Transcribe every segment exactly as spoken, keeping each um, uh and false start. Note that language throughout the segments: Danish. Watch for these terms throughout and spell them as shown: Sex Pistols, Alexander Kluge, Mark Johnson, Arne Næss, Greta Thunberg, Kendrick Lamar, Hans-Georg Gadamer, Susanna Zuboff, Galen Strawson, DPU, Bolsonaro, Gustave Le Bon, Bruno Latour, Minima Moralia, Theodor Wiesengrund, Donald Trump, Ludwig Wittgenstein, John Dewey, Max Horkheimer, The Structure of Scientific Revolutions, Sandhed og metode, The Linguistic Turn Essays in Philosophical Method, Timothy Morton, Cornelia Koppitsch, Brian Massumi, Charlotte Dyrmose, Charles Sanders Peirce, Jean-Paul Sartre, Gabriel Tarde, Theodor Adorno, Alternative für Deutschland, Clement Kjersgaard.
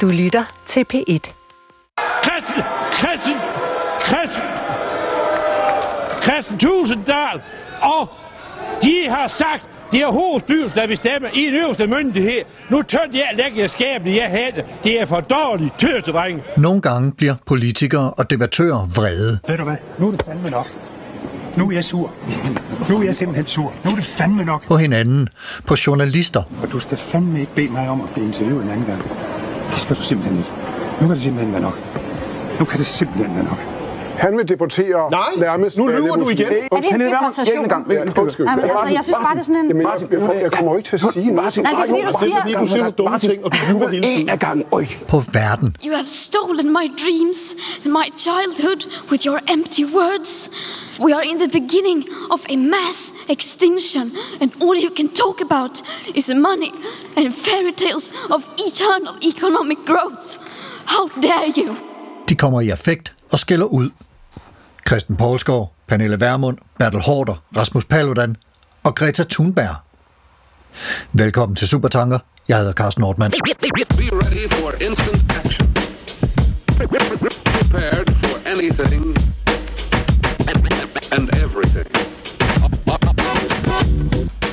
Du lytter til P et. Christen, Christen, Christen, Christen Tusinddal, og de har sagt, det er hovedstyrelsen, der bestemmer i en øverste myndighed. Nu tør jeg at lægge jer skabene, jeg havde. Det er for dårligt, tøsedrenge. Nogle gange bliver politikere og debattører vrede. Ved du hvad? Nu er det fandme nok. Nu er jeg sur. Nu er jeg simpelthen sur. Nu er det fandme nok. På hinanden. På journalister. Og du skal fandme ikke bede mig om at blive interviewet en anden gang. Det skal du simpelthen ikke. Nu kan det simpelthen være nok. Nu kan det simpelthen være nok. Han vil deportere. Nej, nærmest. Nu lyver du igen. Er det en deportation? Jeg synes bare, det er sådan en... Jeg, jeg kommer jo ikke til at sige noget. Nej, det er fordi, du siger... Det er fordi, du siger så dumme ting, og du lyver hele tiden. En af gangen. På verden. You have stolen my dreams and my childhood with your empty words. We are in the beginning of a mass extinction, and all you can talk about is money and fairy tales of eternal economic growth. How dare you? De kommer i affekt og skælder ud. Christian Paulskov, Pernille Wermund, Bertel Horter, Rasmus Paludan og Greta Thunberg. Velkommen til Supertanker. Jeg hedder Carsten Nordmann.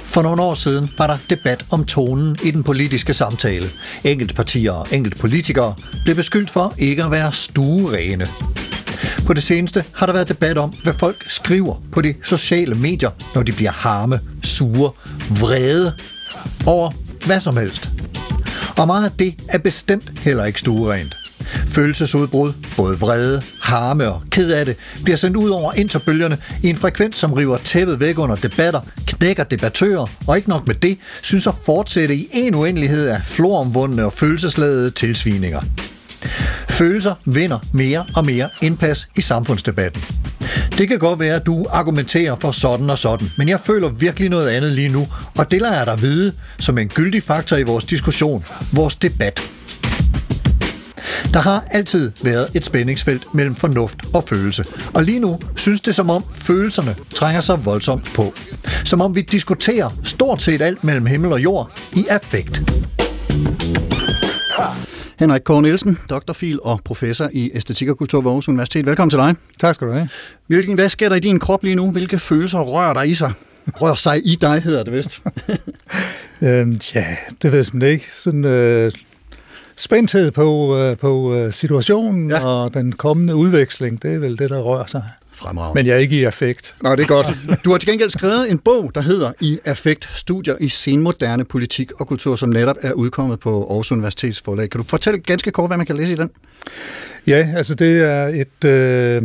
For nogle år siden var der debat om tonen i den politiske samtale. Enkeltpartier og enkeltpolitikere blev beskyldt for ikke at være stuerene. På det seneste har der været debat om, hvad folk skriver på de sociale medier, når de bliver harme, sure, vrede over hvad som helst. Og meget af det er bestemt heller ikke stuerent. Følelsesudbrud, både vrede, harme og ked af det, bliver sendt ud over interbølgerne i en frekvens, som river tæppet væk under debatter, knækker debattører, og ikke nok med det, synes at fortsætte i en uendelighed af floromvundne og følelsesladede tilsvininger. Følelser vinder mere og mere indpas i samfundsdebatten. Det kan godt være, at du argumenterer for sådan og sådan, men jeg føler virkelig noget andet lige nu, og det lader jeg dig vide som en gyldig faktor i vores diskussion, vores debat. Der har altid været et spændingsfelt mellem fornuft og følelse, og lige nu synes det som om følelserne trænger sig voldsomt på. Som om vi diskuterer stort set alt mellem himmel og jord i affekt. Henrik Kornelsen, doktorfil og professor i æstetik og kultur ved Aarhus Universitet. Velkommen til dig. Tak skal du have. Hvilken, hvad sker der i din krop lige nu? Hvilke følelser rører dig i sig? Rører sig i dig, hedder det vist. øhm, ja, det ved jeg simpelthen ikke. Sådan... Øh Spændthed på, øh, på øh, situationen, ja. Og den kommende udveksling, det er vel det, der rører sig. Fremragende. Men jeg er ikke i affekt. Nå, det er godt. Du har til gengæld skrevet en bog, der hedder I affekt, studier i senmoderne politik og kultur, som netop er udkommet på Aarhus Universitets forlag. Kan du fortælle ganske kort, hvad man kan læse i den? Ja, altså det er et, øh,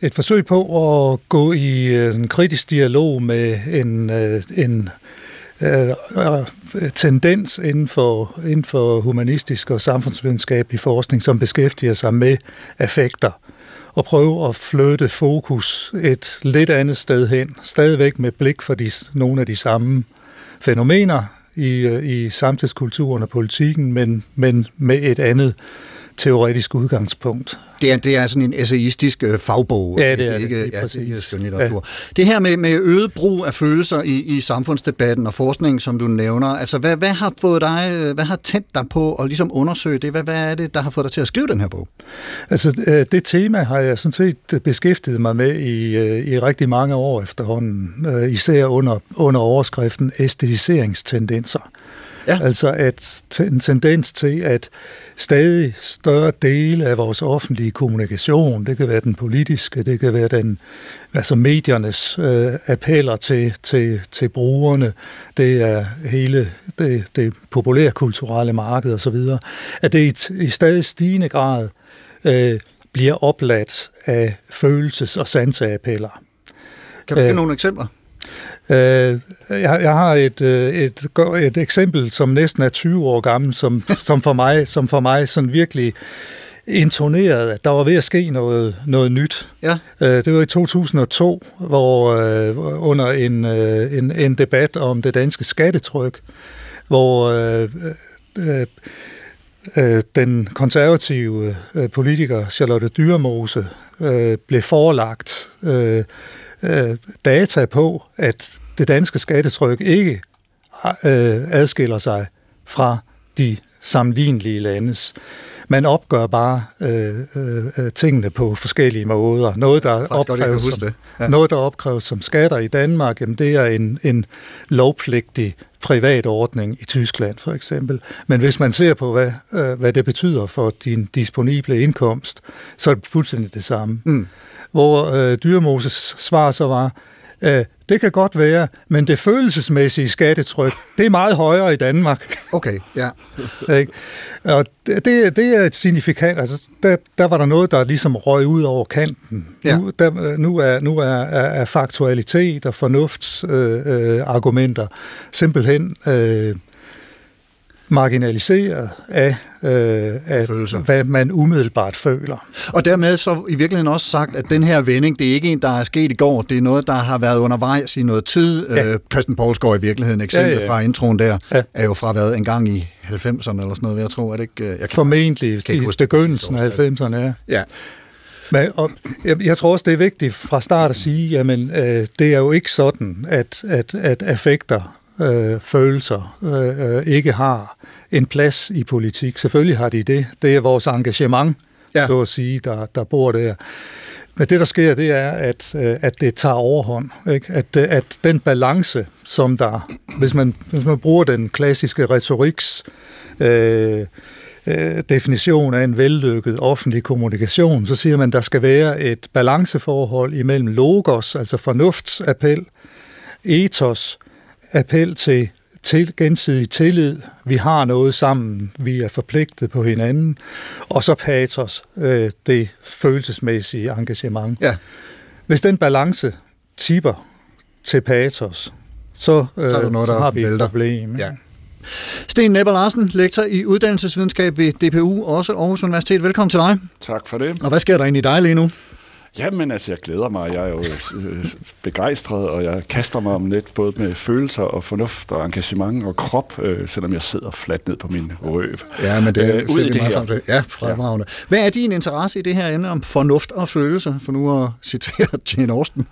et forsøg på at gå i øh, en kritisk dialog med en... Øh, en tendens inden for, inden for humanistisk og samfundsvidenskabelig forskning, som beskæftiger sig med affekter, og prøve at flytte fokus et lidt andet sted hen, stadigvæk med blik for de, nogle af de samme fænomener i, i samtidskulturen og politikken, men, men med et andet teoretisk udgangspunkt. Det er, det er sådan en essayistisk fagbog. Ja, det er ikke, det. Det, ja, det er skønlitteratur. Ja. Det her med, med øget brug af følelser i, i samfundsdebatten og forskningen, som du nævner, altså hvad, hvad har fået dig, hvad har tændt dig på at ligesom undersøge det? Hvad, hvad er det, der har fået dig til at skrive den her bog? Altså det tema har jeg sådan set beskæftiget mig med i, i rigtig mange år efterhånden, især under, under overskriften æstetiseringstendenser. Ja. Altså at en tendens til, at stadig større dele af vores offentlige kommunikation, det kan være den politiske, det kan være den, altså mediernes øh, appeller til, til, til brugerne, det er hele det, det populærkulturelle marked osv., at det i, i stadig stigende grad øh, bliver opladt af følelses- og sanseappeller. Kan du give øh, nogle eksempler? Jeg, jeg har et, et, et eksempel, som næsten er tyve år gammel, som, som for mig, som for mig sådan virkelig intonerede, at der var ved at ske noget, noget nyt. Ja. Det var i to tusind og to, hvor under en, en, en debat om det danske skattetryk, hvor øh, øh, øh, den konservative politiker Charlotte Dyrmose øh, blev forelagt øh, data på, at det danske skattetryk ikke adskiller sig fra de sammenlignelige landes. Man opgør bare øh, øh, tingene på forskellige måder. Noget, der opkræves som, ja. noget, der opkræves som skatter i Danmark, jamen det er en, en lovpligtig privat ordning i Tyskland for eksempel. Men hvis man ser på, hvad, øh, hvad det betyder for din disponible indkomst, så er det fuldstændig det samme. Mm. Hvor øh, Dyrmoses svar så var, øh, det kan godt være, men det følelsesmæssige skattetryk, det er meget højere i Danmark. Okay, ja. Og det, det er et signifikant. Altså, der, der var der noget, der ligesom røg ud over kanten. Ja. Nu, der, nu, er, nu er, er faktualitet og fornuftsargumenter øh, simpelthen øh, marginaliseret af, øh, af hvad man umiddelbart føler. Og dermed så i virkeligheden også sagt, at den her vending, det er ikke en, der er sket i går, det er noget, der har været undervejs i noget tid. Ja. Øh, Christian Paulskov i virkeligheden, eksempel ja, ja. fra introen der, ja. er jo fra hvad, en gang i halvfemserne eller sådan noget, jeg tror, er det ikke? Jeg kan, Formentlig, kan ikke i begyndelsen af halvfemserne, ja. ja. Men, og, jeg, jeg tror også, det er vigtigt fra start at sige, jamen, øh, det er jo ikke sådan, at, at, at affekter Øh, følelser øh, øh, ikke har en plads i politik. Selvfølgelig har de det. Det er vores engagement, ja. så at sige, der, der bor der. Men det, der sker, det er, at, øh, at det tager overhånd. Ikke? At, øh, at den balance, som der, hvis man, hvis man bruger den klassiske retoriks øh, øh, definition af en vellykket offentlig kommunikation, så siger man, at der skal være et balanceforhold imellem logos, altså fornuftsappel, ethos, appel til, til gensidig tillid, vi har noget sammen, vi er forpligtet på hinanden, og så patos, øh, det følelsesmæssige engagement. Ja. Hvis den balance tipper til patos, så, øh, så, noget, så har vi vælter. et problem. Ja. Steen Nebel-Larsen, lektor i uddannelsesvidenskab ved D P U, også Aarhus Universitet. Velkommen til dig. Tak for det. Og hvad sker der egentlig i dig lige nu? Jamen altså, jeg glæder mig. Jeg er jo øh, begejstret, og jeg kaster mig om lidt både med følelser og fornuft og engagement og krop, øh, selvom jeg sidder fladt ned på min røv. Ja, men det er øh, ud i det meget samtidig. Ja, fremragende. Hvad er din interesse i det her emne om fornuft og følelser, for nu at citere Jane Austen?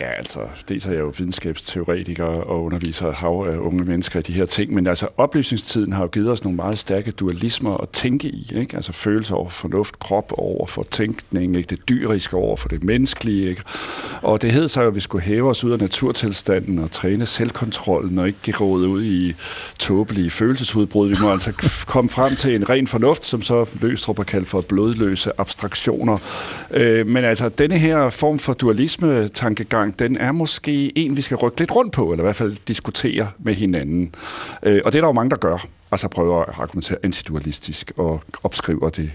Ja, altså, dels er jeg jo videnskabsteoretiker og underviser hav af unge mennesker i de her ting, men altså, oplysningstiden har jo givet os nogle meget stærke dualismer at tænke i, ikke? Altså følelser over fornuft, krop over for tænkning, ikke? Det dyriske over for for det menneskelige, ikke? Og det hed sig jo, at vi skulle hæve os ud af naturtilstanden og træne selvkontrollen og ikke give råd ud i tåbelige følelsesudbrud. Vi må altså komme frem til en ren fornuft, som så Løgstrup har kaldt for blodløse abstraktioner. Øh, men altså, denne her form for dualisme-tankegang, den er måske en, vi skal rykke lidt rundt på, eller i hvert fald diskutere med hinanden. Øh, og det er der jo mange, der gør. Altså prøver at argumentere antidualistisk og opskriver det,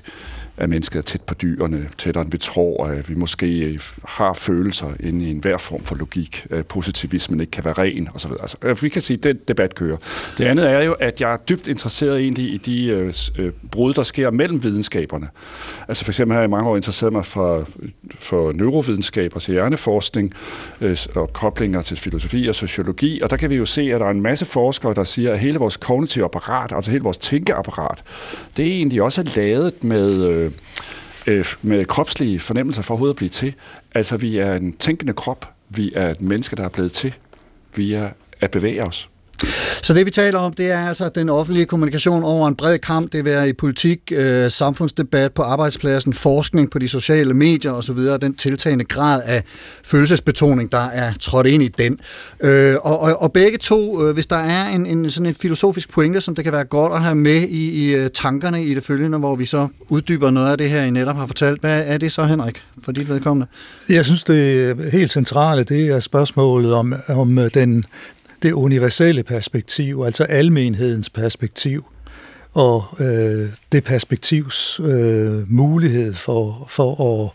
at mennesket er tæt på dyrene, tættere end vi tror, at vi måske har følelser inde i enhver form for logik, at positivismen ikke kan være ren, osv. Altså, vi kan sige, at den debat kører. Det andet er jo, at jeg er dybt interesseret egentlig i de øh, øh, brud, der sker mellem videnskaberne. Altså for eksempel har jeg i mange år interesseret mig for, for neurovidenskab og til hjerneforskning øh, og koblinger til filosofi og sociologi, og der kan vi jo se, at der er en masse forskere, der siger, at hele vores kognitive apparat, altså hele vores tænkeapparat, det er egentlig også lavet med øh, med kropslige fornemmelser for overhovedet at blive til. Altså, vi er en tænkende krop. Vi er et menneske, der er blevet til via at bevæge os. Så det, vi taler om, det er altså den offentlige kommunikation over en bred kamp. Det vil være i politik, øh, samfundsdebat på arbejdspladsen, forskning på de sociale medier osv. Den tiltagende grad af følelsesbetoning, der er trådt ind i den. Øh, og, og, og begge to, øh, hvis der er en, en, sådan en filosofisk pointe, som det kan være godt at have med i, i tankerne i det følgende, hvor vi så uddyber noget af det her, I netop har fortalt. Hvad er det så, Henrik, for dit vedkommende? Jeg synes, det helt centrale, det er spørgsmålet om, om den... det universelle perspektiv, altså almenhedens perspektiv, og øh, det perspektivs øh, mulighed for, for at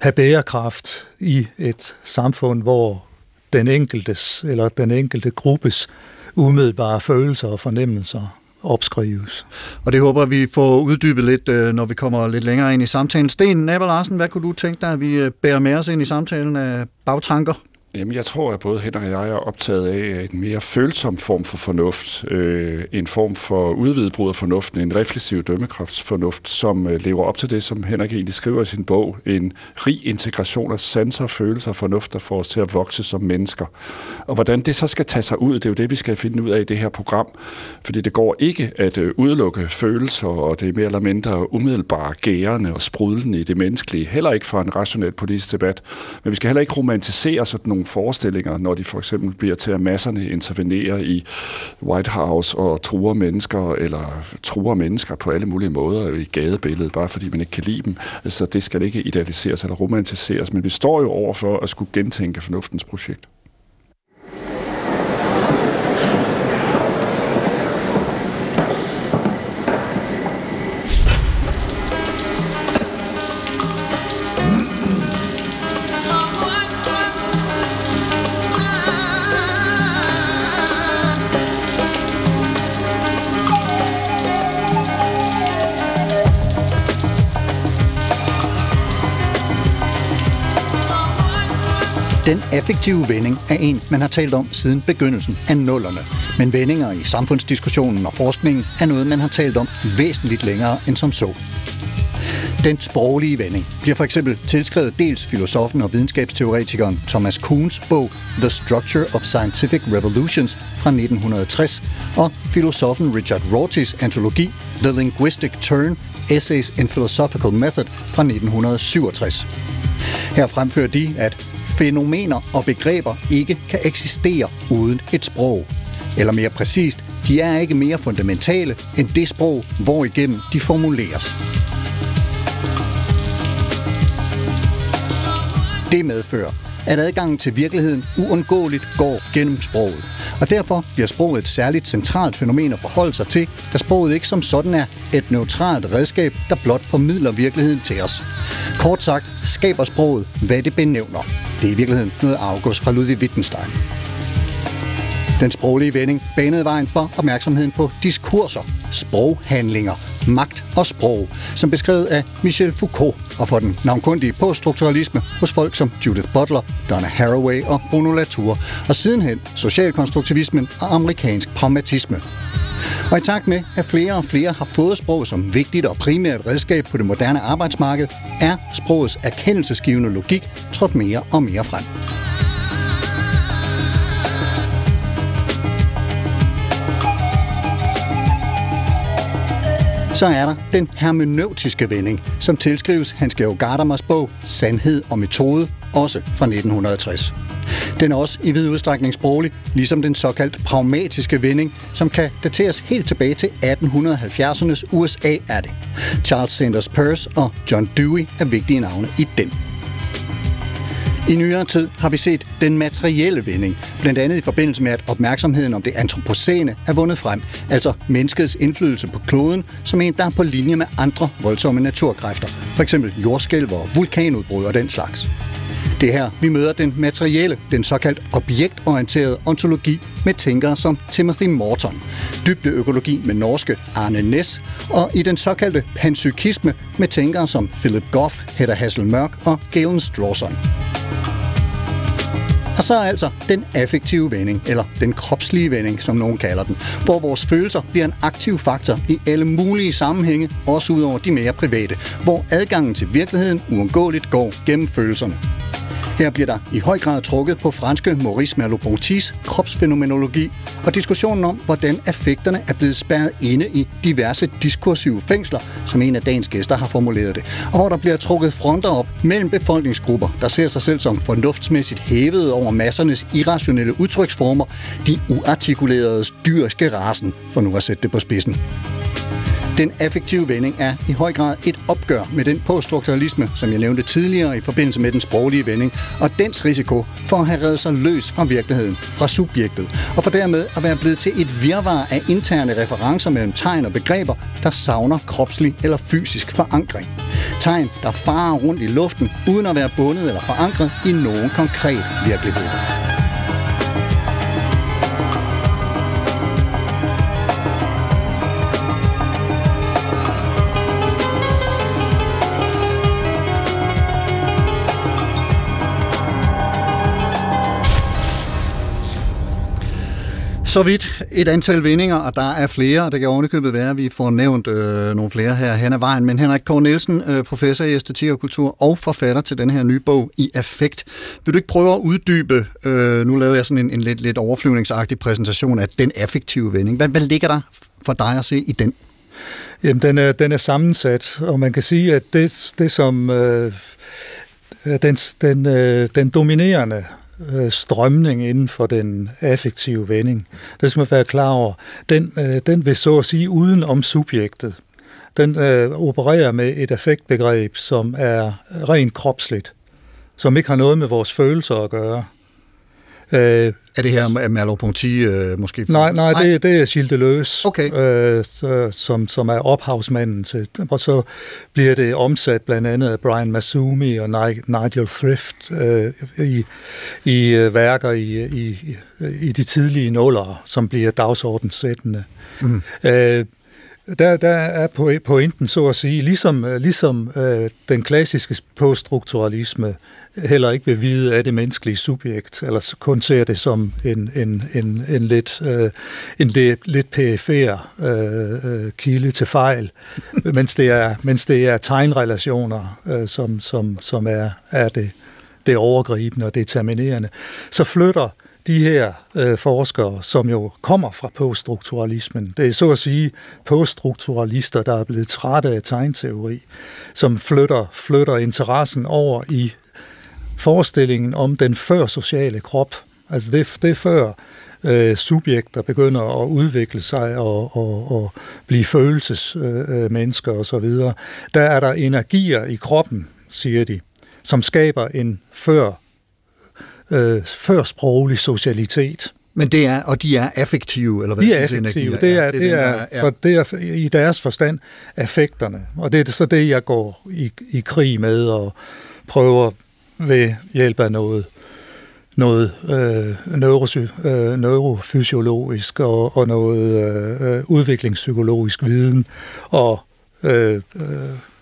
have bærekraft i et samfund, hvor den enkeltes eller den enkelte gruppes umiddelbare følelser og fornemmelser opskrives. Og det håber vi får uddybet lidt, når vi kommer lidt længere ind i samtalen. Steen Nebel-Larsen, hvad kunne du tænke dig, at vi bærer med os ind i samtalen af bagtanker? Jamen, jeg tror, at både Henrik og jeg er optaget af en mere følsom form for fornuft, øh, en form for udvidet brug af fornuften, en refleksiv dømmekraftsfornuft, som lever op til det, som Henrik egentlig skriver i sin bog, en rig integration af sanser, følelser og fornuft, der får os til at vokse som mennesker. Og hvordan det så skal tage sig ud, det er jo det, vi skal finde ud af i det her program, fordi det går ikke at udelukke følelser, og det er mere eller mindre umiddelbare gærende og sprudlende i det menneskelige, heller ikke fra en rationel politisk debat, men vi skal heller ikke romantisere sådan nogle forestillinger, når de for eksempel bliver til, at masserne intervenerer i White House og truer mennesker, eller truer mennesker på alle mulige måder i gadebilledet, bare fordi man ikke kan lide dem. Altså, det skal ikke idealiseres eller romantiseres, men vi står jo over for at skulle gentænke fornuftens projekt. Den affektive vending er en, man har talt om siden begyndelsen af nullerne. Men vendinger i samfundsdiskussionen og forskningen er noget, man har talt om væsentligt længere end som så. Den sproglige vending bliver for eksempel tilskrevet dels filosofen og videnskabsteoretikeren Thomas Kuhns bog The Structure of Scientific Revolutions fra nitten tres og filosofen Richard Rortys antologi The Linguistic Turn Essays in Philosophical Method fra nitten syvogtres. Her fremfører de, at fænomener og begreber ikke kan eksistere uden et sprog. Eller mere præcist, de er ikke mere fundamentale end det sprog, hvorigennem de formuleres. Det medfører, at adgangen til virkeligheden uundgåeligt går gennem sproget. Og derfor bliver sproget et særligt centralt fænomen at forholde sig til, da sproget ikke som sådan er et neutralt redskab, der blot formidler virkeligheden til os. Kort sagt skaber sproget, hvad det benævner. Det er i virkeligheden noget afgås fra Ludwig Wittgenstein. Den sproglige vending banede vejen for opmærksomheden på diskurser, sproghandlinger, magt og sprog, som beskrevet af Michel Foucault, og for den navnkundige poststrukturalisme hos folk som Judith Butler, Donna Haraway og Bruno Latour, og sidenhen socialkonstruktivismen og amerikansk pragmatisme. Og i takt med, at flere og flere har fået sprog som vigtigt og primært redskab på det moderne arbejdsmarked, er sprogets erkendelsesgivende logik trådt mere og mere frem. Så er der den hermeneutiske vending, som tilskrives Hans-Georg Gadamers bog Sandhed og metode, også fra nitten tres. Den er også i vid udstrækning sproglig, ligesom den såkaldt pragmatiske vending, som kan dateres helt tilbage til atten halvfjerdsernes U S A er det. Charles Sanders Peirce og John Dewey er vigtige navne i den. I nyere tid har vi set den materielle vending, blandt andet i forbindelse med, at opmærksomheden om det antropocæne er vundet frem, altså menneskets indflydelse på kloden, som en, der er på linje med andre voldsomme naturkræfter, f.eks. jordskælver, vulkanudbrud og den slags. Det her, vi møder den materielle, den såkaldt objektorienterede ontologi med tænkere som Timothy Morton, dybdeøkologi med norske Arne Næss, og i den såkaldte panpsykisme med tænkere som Philip Goff, Hedda Hassel Mørk og Galen Strawson. Og så er altså den affektive vending, eller den kropslige vending, som nogen kalder den, hvor vores følelser bliver en aktiv faktor i alle mulige sammenhænge, også ud over de mere private, hvor adgangen til virkeligheden uundgåeligt går gennem følelserne. Her bliver der i høj grad trukket på franske Maurice Merleau-Ponty's kropsfænomenologi og diskussionen om, hvordan affekterne er blevet spærret inde i diverse diskursive fængsler, som en af dagens gæster har formuleret det, og hvor der bliver trukket fronter op mellem befolkningsgrupper, der ser sig selv som fornuftsmæssigt hævede over massernes irrationelle udtryksformer, de uartikulerede dyrske rasen, for nu at sætte det på spidsen. Den affektive vending er i høj grad et opgør med den poststrukturalisme, som jeg nævnte tidligere i forbindelse med den sproglige vending, og dens risiko for at have revet sig løs fra virkeligheden, fra subjektet, og for dermed at være blevet til et virvar af interne referencer mellem tegn og begreber, der savner kropslig eller fysisk forankring. Tegn, der farer rundt i luften, uden at være bundet eller forankret i nogen konkret virkelighed. Så vidt et antal vendinger, og der er flere, og det kan ovenikøbet være, at vi får nævnt øh, nogle flere her hen ad vejen. Men Henrik Kornelsen, øh, professor i æstetik og kultur og forfatter til den her nye bog I affekt. Vil du ikke prøve at uddybe, øh, nu lavede jeg sådan en, en lidt, lidt overflyvningsagtig præsentation af den affektive vending. Hvad, hvad ligger der for dig at se i den? Jamen, den er, den er sammensat, og man kan sige, at det, det som øh, den, den, øh, den dominerende strømning inden for den affektive vending, det skal man være klar over, den, den vil så at sige uden om subjektet. Den øh, opererer med et affektbegreb, som er rent kropsligt, som ikke har noget med vores følelser at gøre. Øh, er det her Merleau-Ponty øh, måske? Nej, nej, nej. Det, det er Gilles Deleuze, okay. øh, som, som er ophavsmanden til. Og så bliver det omsat blandt andet af Brian Massumi og Nigel Thrift øh, i, i værker i, i, i de tidlige nuller, som bliver dagsordenssættende. Mm. Øh, der, der er pointen, så at sige, ligesom, ligesom øh, den klassiske poststrukturalisme heller ikke vil vide af det menneskelige subjekt, eller kun ser det som en, en, en, en lidt, øh, en lidt perifer øh, kilde til fejl, mens det er, mens det er tegnrelationer, øh, som, som, som er, er det, det overgribende og determinerende. Så flytter de her øh, forskere, som jo kommer fra poststrukturalismen, det er så at sige poststrukturalister, der er blevet trætte af tegnteori, som flytter, flytter interessen over i forestillingen om den før-sociale krop. Altså det, det er før øh, subjekter begynder at udvikle sig og, og, og blive følelsesmennesker øh, osv. Der er der energier i kroppen, siger de, som skaber en før Øh, førsproglig socialitet. Men det er, og de er affektive, eller hvad? De er affektive, det er, det er, for det er i deres forstand affekterne, og det er så det, jeg går i, i krig med og prøver ved hjælp af noget, noget øh, neurosy, øh, neurofysiologisk og, og noget øh, udviklingspsykologisk viden og øh, øh,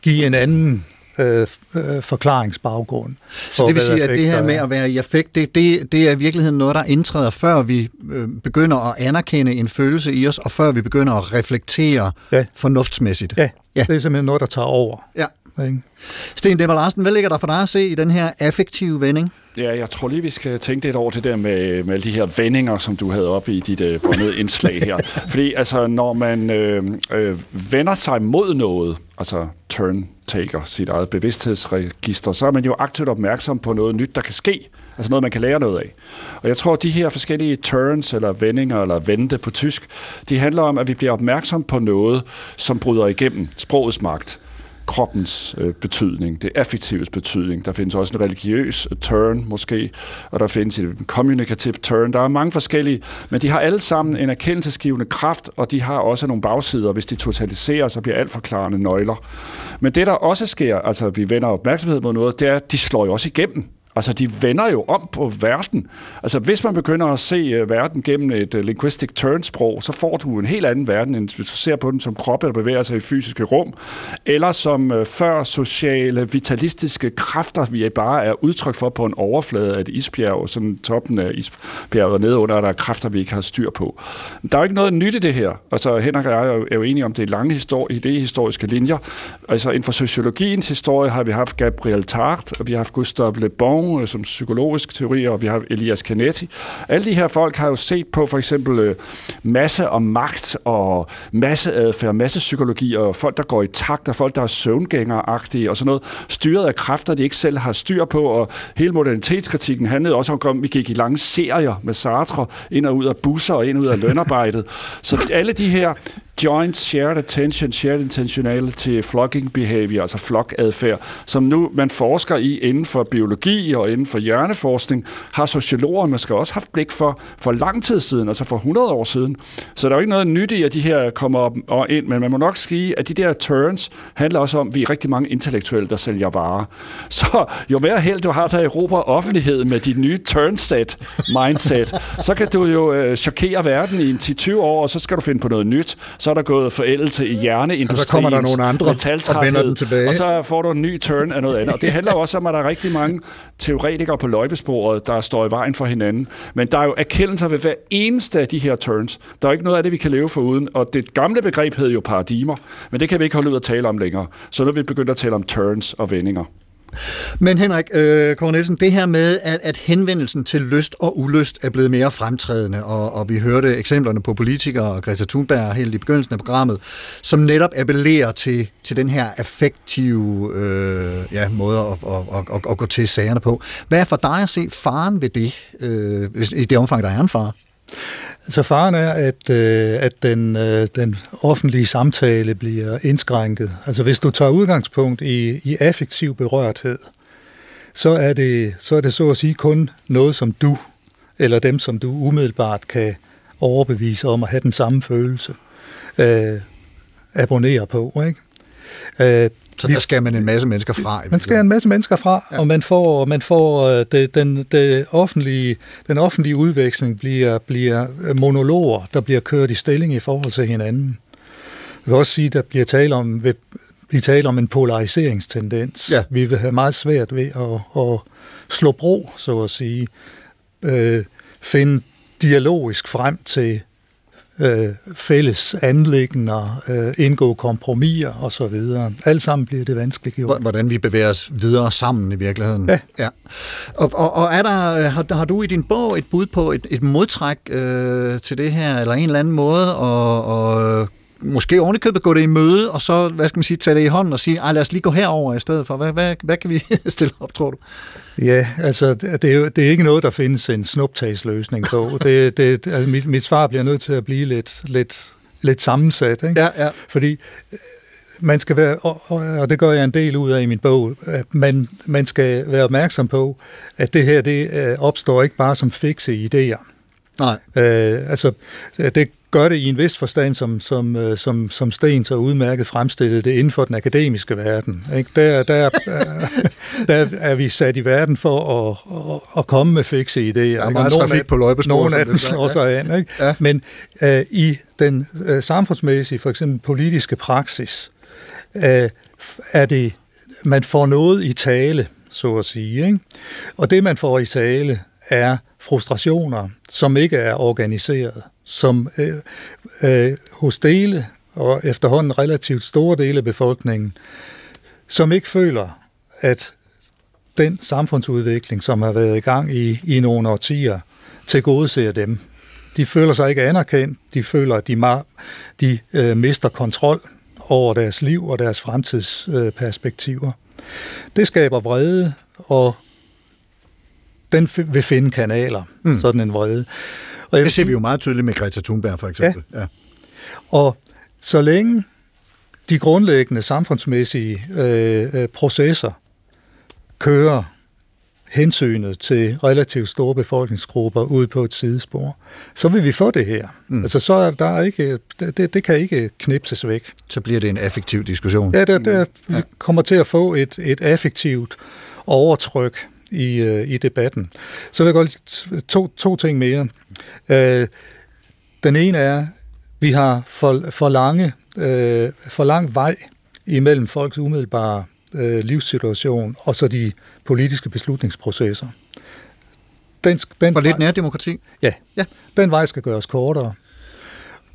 give en anden Øh, øh, forklaringsbaggrund. For så det vil sige, at det her med at være i affekt, det, det, det er i virkeligheden noget, der indtræder, før vi øh, begynder at anerkende en følelse i os, og før vi begynder at reflektere ja. fornuftsmæssigt. Ja. ja, det er simpelthen noget, der tager over. Ja. Steen Nebel-Larsen, hvad ligger der for dig at se i den her affektive vending? Ja, jeg tror lige, vi skal tænke lidt over det der med, med alle de her vendinger, som du havde oppe i dit øh, bundede indslag her. Fordi altså, når man øh, øh, vender sig mod noget, altså turn taker sit eget bevidsthedsregister, så er man jo aktivt opmærksom på noget nyt, der kan ske. Altså noget, man kan lære noget af. Og jeg tror, at de her forskellige turns, eller vendinger, eller vente på tysk, de handler om, at vi bliver opmærksom på noget, som bryder igennem sprogets magt. Kroppens øh, betydning, det affektives betydning. Der findes også en religiøs turn måske, og der findes en kommunikativ turn. Der er mange forskellige, men de har alle sammen en erkendelsesgivende kraft, og de har også nogle bagsider. Hvis de totaliserer, så bliver alt forklarende nøgler. Men det, der også sker, altså vi vender opmærksomhed mod noget, det er, at de slår jo også igennem. Altså, de vender jo om på verden. Altså, hvis man begynder at se uh, verden gennem et uh, linguistic turn-sprog, så får du en helt anden verden, end hvis du ser på den som kroppe, der bevæger sig i fysiske rum, eller som uh, før sociale, vitalistiske kræfter, vi bare er udtryk for på en overflade af et isbjerg, sådan toppen af isbjerget, og nede under, der er kræfter, vi ikke har styr på. Der er jo ikke noget nyt i det her. Altså, Henrik og jeg er jo enige om, det er lange histori- idehistoriske linjer. Altså, inden for sociologiens historie har vi haft Gabriel Tart, og vi har haft Gustave Le Bon, som psykologisk teori, og vi har Elias Canetti. Alle de her folk har jo set på for eksempel masse og magt og masseadfærd, massepsykologi og folk, der går i takt, og folk, der er søvngængeragtige og sådan noget, styret af kræfter, de ikke selv har styr på, og hele modernitetskritikken handlede også om, at vi gik i lange serier med Sartre, ind og ud af busser og ind og ud af lønarbejdet. Så alle de her joint, shared attention, shared intentionality, flocking behavior, altså flokadfærd, som nu man forsker i inden for biologi og inden for hjerneforskning, har sociologer måske også haft blik for for lang tid siden, altså for hundrede år siden. Så der er jo ikke noget nyt i, at de her kommer op og ind, men man må nok sige, at de der turns handler også om, at vi er rigtig mange intellektuelle, der sælger varer. Så jo mere held du har til at erobre offentligheden med dit nye turnstat, mindset, så kan du jo øh, chokere verden i en ti til tyve år, og så skal du finde på noget nyt. så er der gået forældelse i hjerneindustrien. Og så kommer der nogle andre og vender den tilbage. Og så får du en ny turn af noget andet. Og det handler også om, at der er rigtig mange teoretikere på løjpesporet, der står i vejen for hinanden. Men der er jo erkendelser ved hver eneste af de her turns. Der er ikke noget af det, vi kan leve foruden. Og det gamle begreb hed jo paradigmer, men det kan vi ikke holde ud at tale om længere. Så nu er vi begyndt at tale om turns og vendinger. Men Henrik øh, Kornelsen, det her med, at, at henvendelsen til lyst og ulyst er blevet mere fremtrædende, og, og vi hørte eksemplerne på politikere og Greta Thunberg helt i begyndelsen af programmet, som netop appellerer til, til den her affektive øh, ja, måde at, at, at, at, at gå til sagerne på. Hvad er for dig at se faren ved det, øh, i det omfang, der er en fare? Så faren er, at, øh, at den, øh, den offentlige samtale bliver indskrænket. Altså hvis du tager udgangspunkt i, i affektiv berørthed, så er, det, så er det så at sige kun noget, som du, eller dem, som du umiddelbart kan overbevise om at have den samme følelse, øh, abonnerer på, ikke? Øh, Så der skærer man en masse mennesker fra. Man skærer en masse mennesker fra, ja. og man får, man får det, den, det offentlige, den offentlige udveksling bliver, bliver monologer, der bliver kørt i stilling i forhold til hinanden. Jeg kan også sige, at der bliver tale om, vi taler om en polariseringstendens. Ja. Vi vil have meget svært ved at, at slå bro, så at sige. Øh, finde dialogisk frem til Øh, fælles anliggender, øh, indgå kompromiser og så videre. Alt sammen bliver det vanskeligt gjort. Hvordan vi bevæger os videre sammen i virkeligheden. Ja. Ja. Og, og, og er der, har, har du i din bog et bud på et, et modtræk øh, til det her, eller en eller anden måde, og, og måske ordentligt købet gå det i møde, og så, hvad skal man sige, tage det i hånden og sige, ej, lad os lige gå herover i stedet for. Hvad, hvad, hvad kan vi stille op, tror du? Ja, altså, det er, jo, det er ikke noget, der findes en snuptagsløsning på. det, det, altså, mit, mit svar bliver nødt til at blive lidt, lidt, lidt sammensat, ikke? Ja, ja. Fordi man skal være, og, og det gør jeg en del ud af i min bog, at man, man skal være opmærksom på, at det her, det opstår ikke bare som fikse idéer. Nej. Øh, altså, det gør det i en vis forstand, som, som, som, som Steen så udmærket fremstillede det inden for den akademiske verden. Ikke? Der, der, der er vi sat i verden for at, at, at komme med fikse idéer. Der er meget trafik af, på løjpesporet. Nogle af dem slår sig an. Ikke? Ja. Men øh, i den øh, samfundsmæssige, for eksempel politiske praksis, øh, er det, man får noget i tale, så at sige. Ikke? Og det, man får i tale, er frustrationer, som ikke er organiseret, som øh, øh, hos dele og efterhånden relativt store dele af befolkningen, som ikke føler, at den samfundsudvikling, som har været i gang i, i nogle årtier, tilgodeser dem. De føler sig ikke anerkendt, de føler, at de, mar- de øh, mister kontrol over deres liv og deres fremtidsperspektiver. Øh, det skaber vrede, og den vil finde kanaler, mm. sådan en vrede. Og det ser vi jo meget tydeligt med Greta Thunberg, for eksempel. Ja. Ja. Og så længe de grundlæggende samfundsmæssige øh, processer kører hensynet til relativt store befolkningsgrupper ud på et sidespor, så vil vi få det her. Mm. Altså, så er der ikke, det, det kan ikke knipses væk. Så bliver det en affektiv diskussion. Ja, der, der mm. vi kommer til at få et, et affektivt overtryk I, øh, i debatten. Så vil jeg godt to, to ting mere. Øh, den ene er, vi har for, for, lange, øh, for lang vej imellem folks umiddelbare øh, livssituation og så de politiske beslutningsprocesser. Den, den for lidt nærdemokrati? Ja, ja. Den vej skal gøres kortere.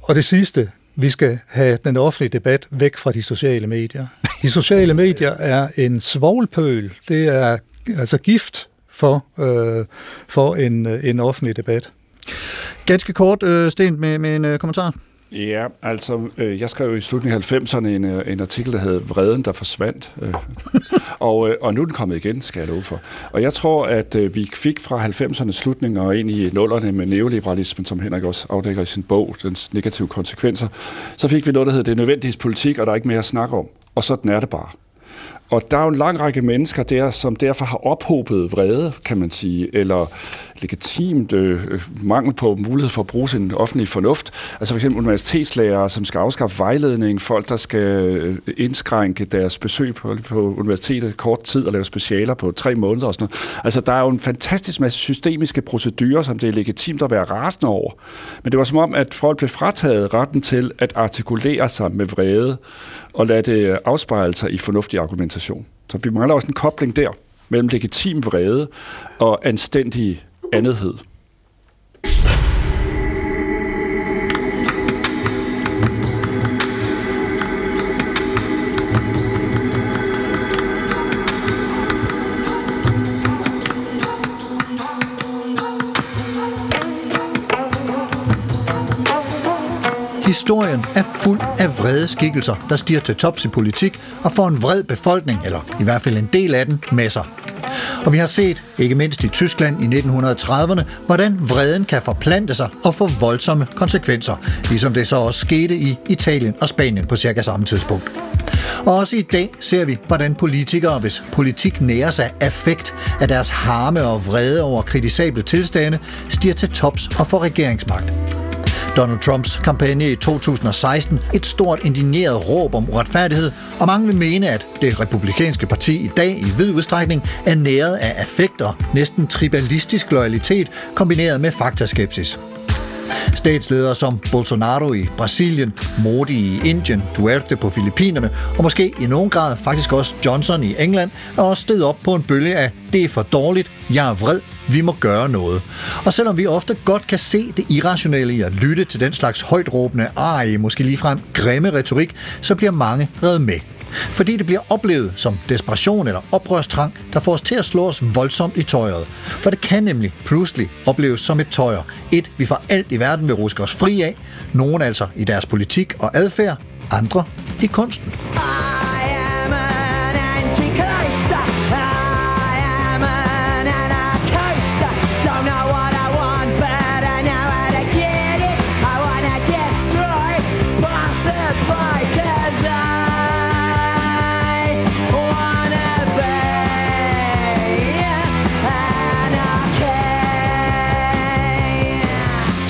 Og det sidste, vi skal have den offentlige debat væk fra de sociale medier. De sociale medier er en svovlpøl. Det er altså gift for, øh, for en, en offentlig debat. Ganske kort, øh, Steen, med, med en øh, kommentar. Ja, altså, øh, jeg skrev jo i slutningen af halvfemserne en, en artikel, der hed Vreden, der forsvandt. Øh. og, øh, og nu er den kommet igen, skal jeg love for. Og jeg tror, at øh, vi fik fra halvfemsernes slutning og ind i nullerne med neoliberalismen, som Henrik også afdækker i sin bog, dens negative konsekvenser, så fik vi noget, der hed det nødvendighedspolitik, og der er ikke mere at snakke om. Og sådan er det bare. Og der er jo en lang række mennesker der, som derfor har ophobet vrede, kan man sige, eller legitimt øh, mangel på mulighed for at bruge sin offentlige fornuft. Altså for eksempel universitetslærere, som skal afskaffe vejledning, folk, der skal indskrænke deres besøg på, på universitetet kort tid og lave specialer på tre måneder og sådan noget. Altså der er jo en fantastisk masse systemiske procedurer, som det er legitimt at være rasende over. Men det var som om, at folk blev frataget retten til at artikulere sig med vrede og lade det afspejle sig i fornuftig argumentation. Så vi mangler også en kobling der mellem legitim vrede og anstændig andethed. Historien er fuld af vrede skikkelser, der stiger til tops i politik og får en vred befolkning, eller i hvert fald en del af den, med sig. Og vi har set, ikke mindst i Tyskland i nitten trediverne, hvordan vreden kan forplante sig og få voldsomme konsekvenser, ligesom det så også skete i Italien og Spanien på cirka samme tidspunkt. Og også i dag ser vi, hvordan politikere, hvis politik nærer sig af affekt, af deres harme og vrede over kritisable tilstande, stiger til tops og får regeringsmagt. Donald Trumps kampagne i to tusind og seksten, et stort indigneret råb om uretfærdighed, og mange vil mene, at det republikanske parti i dag i vid udstrækning er næret af affekter, næsten tribalistisk loyalitet, kombineret med faktaskepsis. Statsledere som Bolsonaro i Brasilien, Modi i Indien, Duterte på Filippinerne, og måske i nogen grad faktisk også Johnson i England, er også steget op på en bølge af, det er for dårligt, jeg er vred, vi må gøre noget. Og selvom vi ofte godt kan se det irrationelle i at lytte til den slags højtråbende, arige, måske ligefrem grimme retorik, så bliver mange revet med. Fordi det bliver oplevet som desperation eller oprørstrang, der får os til at slå os voldsomt i tøjet. For det kan nemlig pludselig opleves som et tøjer. Et, vi for alt i verden vil ruske os fri af. Nogle altså i deres politik og adfærd, andre i kunsten.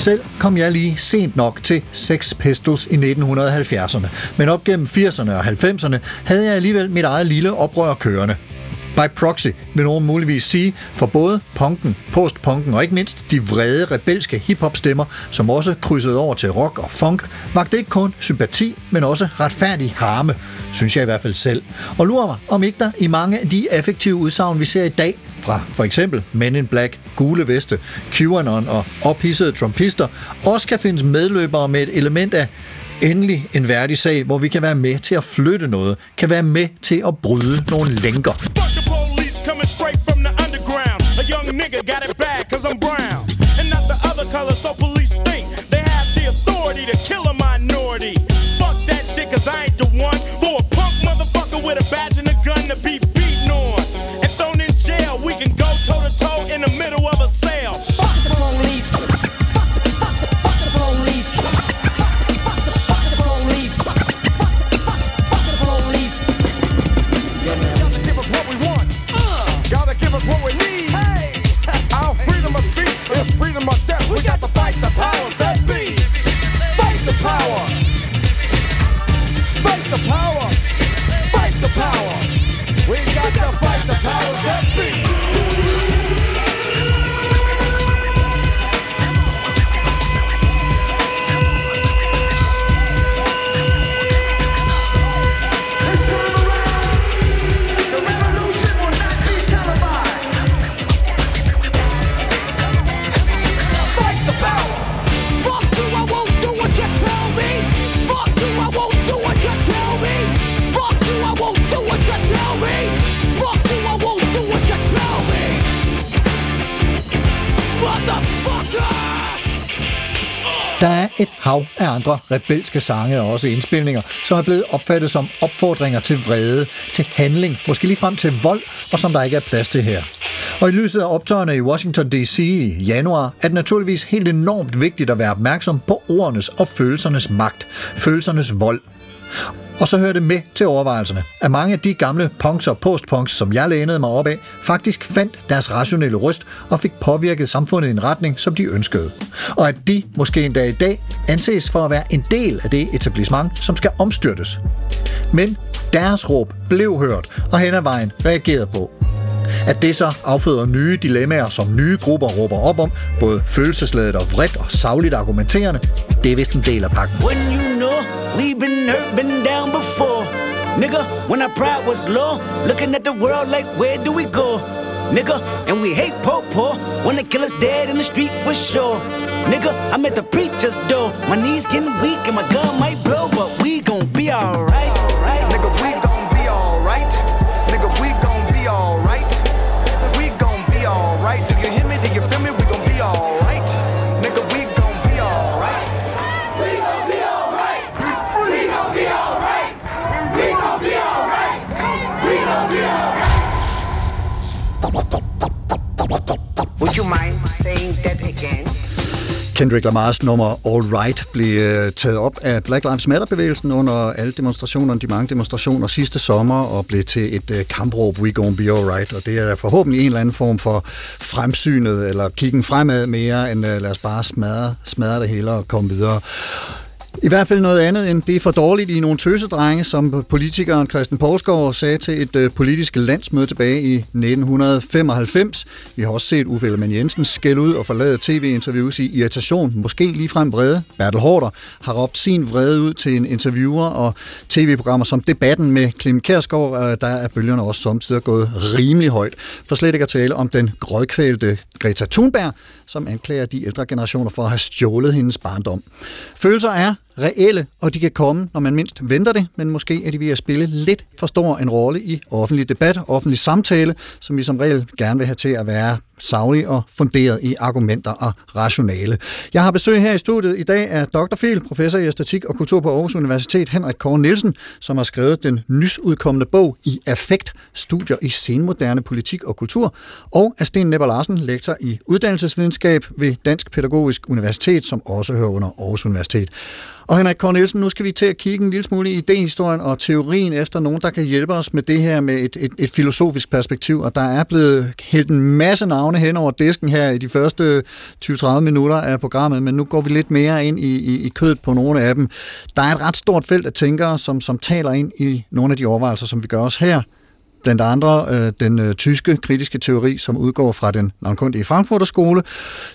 Selv kom jeg lige sent nok til Sex Pistols i nitten halvfjerdserne, men op gennem firserne og halvfemserne havde jeg alligevel mit eget lille oprør kørende. By proxy vil nogen muligvis sige, for både punken, postpunken og ikke mindst de vrede, rebelske hiphopstemmer, som også krydsede over til rock og funk, vakte ikke kun sympati, men også retfærdig harme, synes jeg i hvert fald selv. Og lurer mig, om ikke der i mange af de affektive udsagn, vi ser i dag, fra for eksempel Men in Black, gule veste, QAnon og ophidsede trumpister, også kan findes medløbere med et element af endelig en værdig sag, hvor vi kan være med til at flytte noget, kan være med til at bryde nogle lænker. Af andre rebelske sange og også indspilninger, som er blevet opfattet som opfordringer til vrede, til handling, måske lige frem til vold, og som der ikke er plads til her. Og i lyset af optøjerne i Washington D C i januar, er det naturligvis helt enormt vigtigt at være opmærksom på ordernes og følelsernes magt, følelsernes vold. Og så hører det med til overvejelserne, at mange af de gamle punks og postpunks, som jeg lænede mig op af, faktisk fandt deres rationelle røst og fik påvirket samfundet i en retning, som de ønskede. Og at de, måske endda i dag, anses for at være en del af det etablissement, som skal omstyrtes. Men deres råb blev hørt, og hen ad vejen reagerede på. At det så afføder nye dilemmaer, som nye grupper råber op om, både følelsesladet og vredt og sagligt argumenterende, det er vist en del af pakken. We've been hurt, been down before. Nigga, when our pride was low, looking at the world like, where do we go? Nigga, and we hate po-po, wanna kill us dead in the street for sure. Nigga, I'm at the preacher's door, my knees getting weak and my gun might blow, but we gon' be alright. Nigga, we gon' be alright. Nigga, we gon' be alright. We gon' be alright. Do you hear me? Do you feel me? We gon' be alright. Nigga, we gon' be alright. Would you mind saying that again? Kendrick Lamars nummer All Right blev taget op af Black Lives Matter-bevægelsen under alle demonstrationerne, de mange demonstrationer sidste sommer, og blev til et kampråb, We Gonna Be All Right, og det er forhåbentlig en eller anden form for fremsynet, eller kiggen fremad mere, end lad os bare smadre, smadre det hele og komme videre. I hvert fald noget andet end det er for dårligt i nogle tøsedrenge, som politikeren Christian Paulskov sagde til et øh, politisk landsmøde tilbage i nitten femoghalvfems. Vi har også set Uffe Ellemann Jensen skælde ud og forlade tv-interviews i irritation, måske ligefrem vrede. Bertel Horter har råbt sin vrede ud til en interviewer og tv-programmer som Debatten med Clement Kjersgaard, øh, der er bølgerne også samtidig gået rimelig højt. For slet ikke at tale om den grødkvælte Greta Thunberg, som anklager de ældre generationer for at have stjålet hendes barndom. Følelser er reelle, og de kan komme, når man mindst venter det, men måske er de ved at spille lidt for stor en rolle i offentlig debat, offentlig samtale, som vi som regel gerne vil have til at være saglige og funderet i argumenter og rationale. Jeg har besøg her i studiet i dag af doktor Phil, professor i æstetik og kultur på Aarhus Universitet, Henrik Kornelsen, som har skrevet den nysudkommende bog I Affekt, studier i senmoderne politik og kultur, og af Steen Nebel-Larsen, lektor i uddannelsesvidenskab ved Dansk Pædagogisk Universitet, som også hører under Aarhus Universitet. Og Henrik Kornelsen, nu skal vi til at kigge en lille smule i idéhistorien og teorien efter nogen, der kan hjælpe os med det her med et, et, et filosofisk perspektiv, og der er blevet hældt en masse navne hen over disken her i de første tyve til tredive minutter af programmet, men nu går vi lidt mere ind i, i, i kødet på nogle af dem. Der er et ret stort felt af tænkere, som, som taler ind i nogle af de overvejelser, som vi gør os her. Blandt andre øh, den øh, tyske kritiske teori, som udgår fra den navnkundige Frankfurter skole.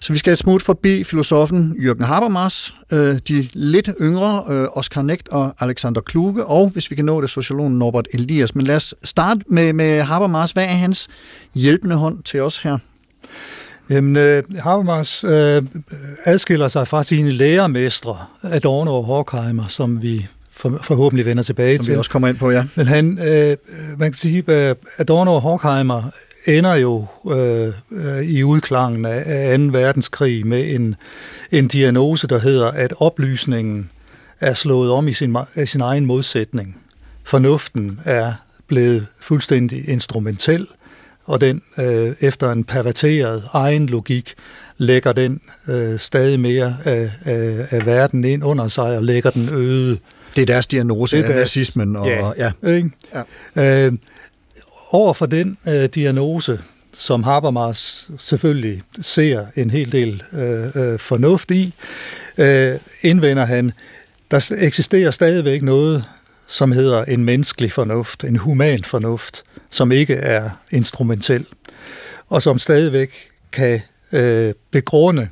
Så vi skal et smut forbi filosofen Jürgen Habermas, øh, de lidt yngre øh, Oskar Negt og Alexander Kluge, og hvis vi kan nå det, sociologen Norbert Elias. Men lad os starte med, med Habermas. Hvad er hans hjælpende hånd til os her? Jamen, øh, Habermas øh, adskiller sig fra sine lærermestre, Adorno og Horkheimer, som vi forhåbentlig vender tilbage til. Som vi også kommer ind på, ja. Men han, øh, man kan sige, at Adorno og Horkheimer ender jo øh, øh, i udklangen af anden verdenskrig med en, en diagnose, der hedder, at oplysningen er slået om i sin, i sin egen modsætning. Fornuften er blevet fuldstændig instrumentel, og den øh, efter en perverteret egen logik lægger den øh, stadig mere af, af, af verden ind under sig og lægger den øde. Det er deres diagnose af nazismen. Og, ja. Og, ja. ja. Øh, over for den øh, diagnose, som Habermas selvfølgelig ser en hel del øh, øh, fornuft i, øh, indvender han, der eksisterer stadigvæk noget, som hedder en menneskelig fornuft, en human fornuft, som ikke er instrumentel, og som stadigvæk kan øh, begrunde,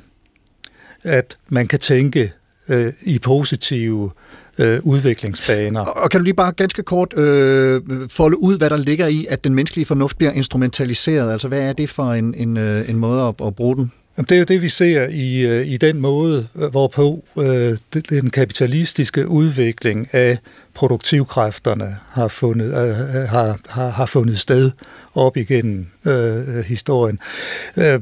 at man kan tænke øh, i positive Øh, udviklingsbaner. Og kan du lige bare ganske kort øh, folde ud, hvad der ligger i, at den menneskelige fornuft bliver instrumentaliseret? Altså, hvad er det for en, en, en måde at, at bruge den? Det er jo det, vi ser i, i den måde, hvorpå øh, den kapitalistiske udvikling af produktivkræfterne har fundet, øh, har, har, har fundet sted op igennem øh, historien. Øh,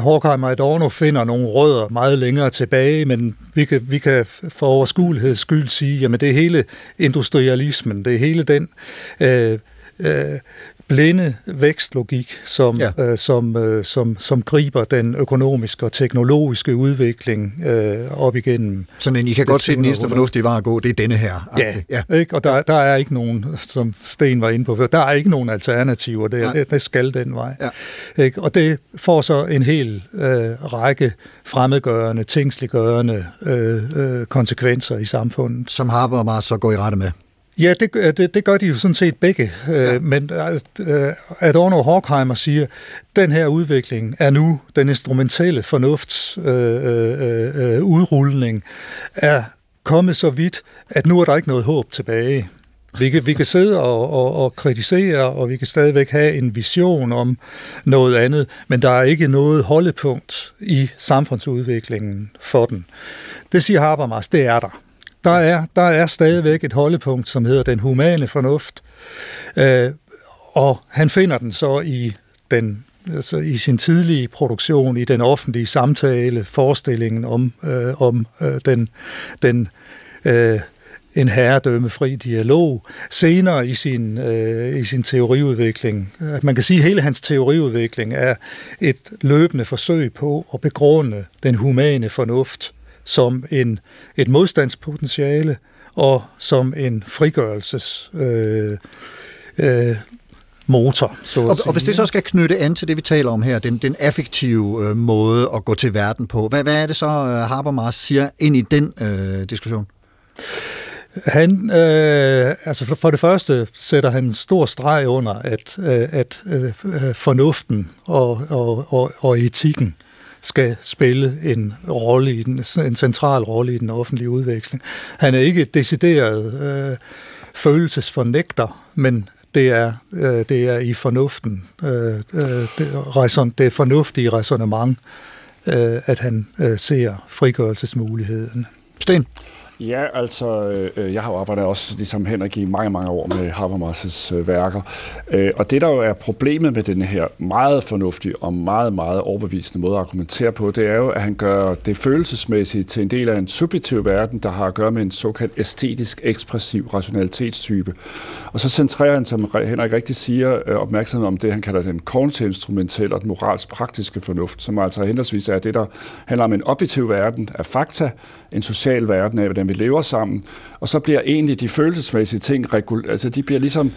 Horkheimer og Adorno finder nogle rødder meget længere tilbage, men vi kan, vi kan for overskueligheds skyld sige, jamen det er hele industrialismen, det er hele den øh, øh, blinde vækstlogik, som, ja. øh, som, øh, som, som griber den økonomiske og teknologiske udvikling øh, op igennem. Sådan, I kan godt se, at den eneste fornuftige vej at gå, det er denne her. Ja, ja. Ikke? Og der, der er ikke nogen, som Steen var inde på før, der er ikke nogen alternativer, det, det, det skal den vej. Ja. Ikke? Og det får så en hel øh, række fremmedgørende, tingsliggørende øh, øh, konsekvenser i samfundet. Som Habermas så går i rette med. Ja, det, det, det gør de jo sådan set begge, ja. Men Adorno og Horkheimer siger, at den her udvikling er nu den instrumentelle fornufts øh, øh, udrulning, er kommet så vidt, at nu er der ikke noget håb tilbage. Vi kan, vi kan sidde og, og, og kritisere, og vi kan stadigvæk have en vision om noget andet, men der er ikke noget holdepunkt i samfundsudviklingen for den. Det siger Habermas, det er der. Der er, der er stadigvæk et holdepunkt, som hedder den humane fornuft, øh, og han finder den så i, den, altså i sin tidlige produktion, i den offentlige samtale, forestillingen om, øh, om øh, den, den øh, en herredømmefri dialog, senere i sin, øh, i sin teoriudvikling. Man kan sige, at hele hans teoriudvikling er et løbende forsøg på at begrunde den humane fornuft, som en, et modstandspotentiale og som en frigørelses øh, øh, motor. Så og, og hvis det så skal knytte an til det, vi taler om her, den, den affektive øh, måde at gå til verden på, hvad, hvad er det så, øh, Habermas siger ind i den øh, diskussion? Han, øh, altså for det første sætter han en stor streg under, at, øh, at øh, fornuften og, og, og, og etikken skal spille en rolle i den, en central rolle i den offentlige udveksling. Han er ikke decideret øh, følelsesfornægter, men det er øh, det er i fornuften, øh, det, reson, det fornuftige ræsonnement, øh, at han øh, ser frigørelsesmuligheden. Steen. Ja, altså, øh, jeg har jo arbejdet også, ligesom Henrik, i mange, mange år med Habermas' øh, værker. Øh, og det, der jo er problemet med den her meget fornuftige og meget, meget overbevisende måde at argumentere på, det er jo, at han gør det følelsesmæssige til en del af en subjektiv verden, der har at gøre med en såkaldt æstetisk, ekspressiv rationalitetstype. Og så centrerer han, som Henrik rigtig siger, øh, opmærksomhed om det, han kalder den kognitiv-instrumentelle og den moralsk-praktiske fornuft, som altså henholdsvis er det, der handler om en objektiv verden af fakta, en social verden af, hvordan vi lever sammen, og så bliver egentlig de følelsesmæssige ting, altså de bliver ligesom,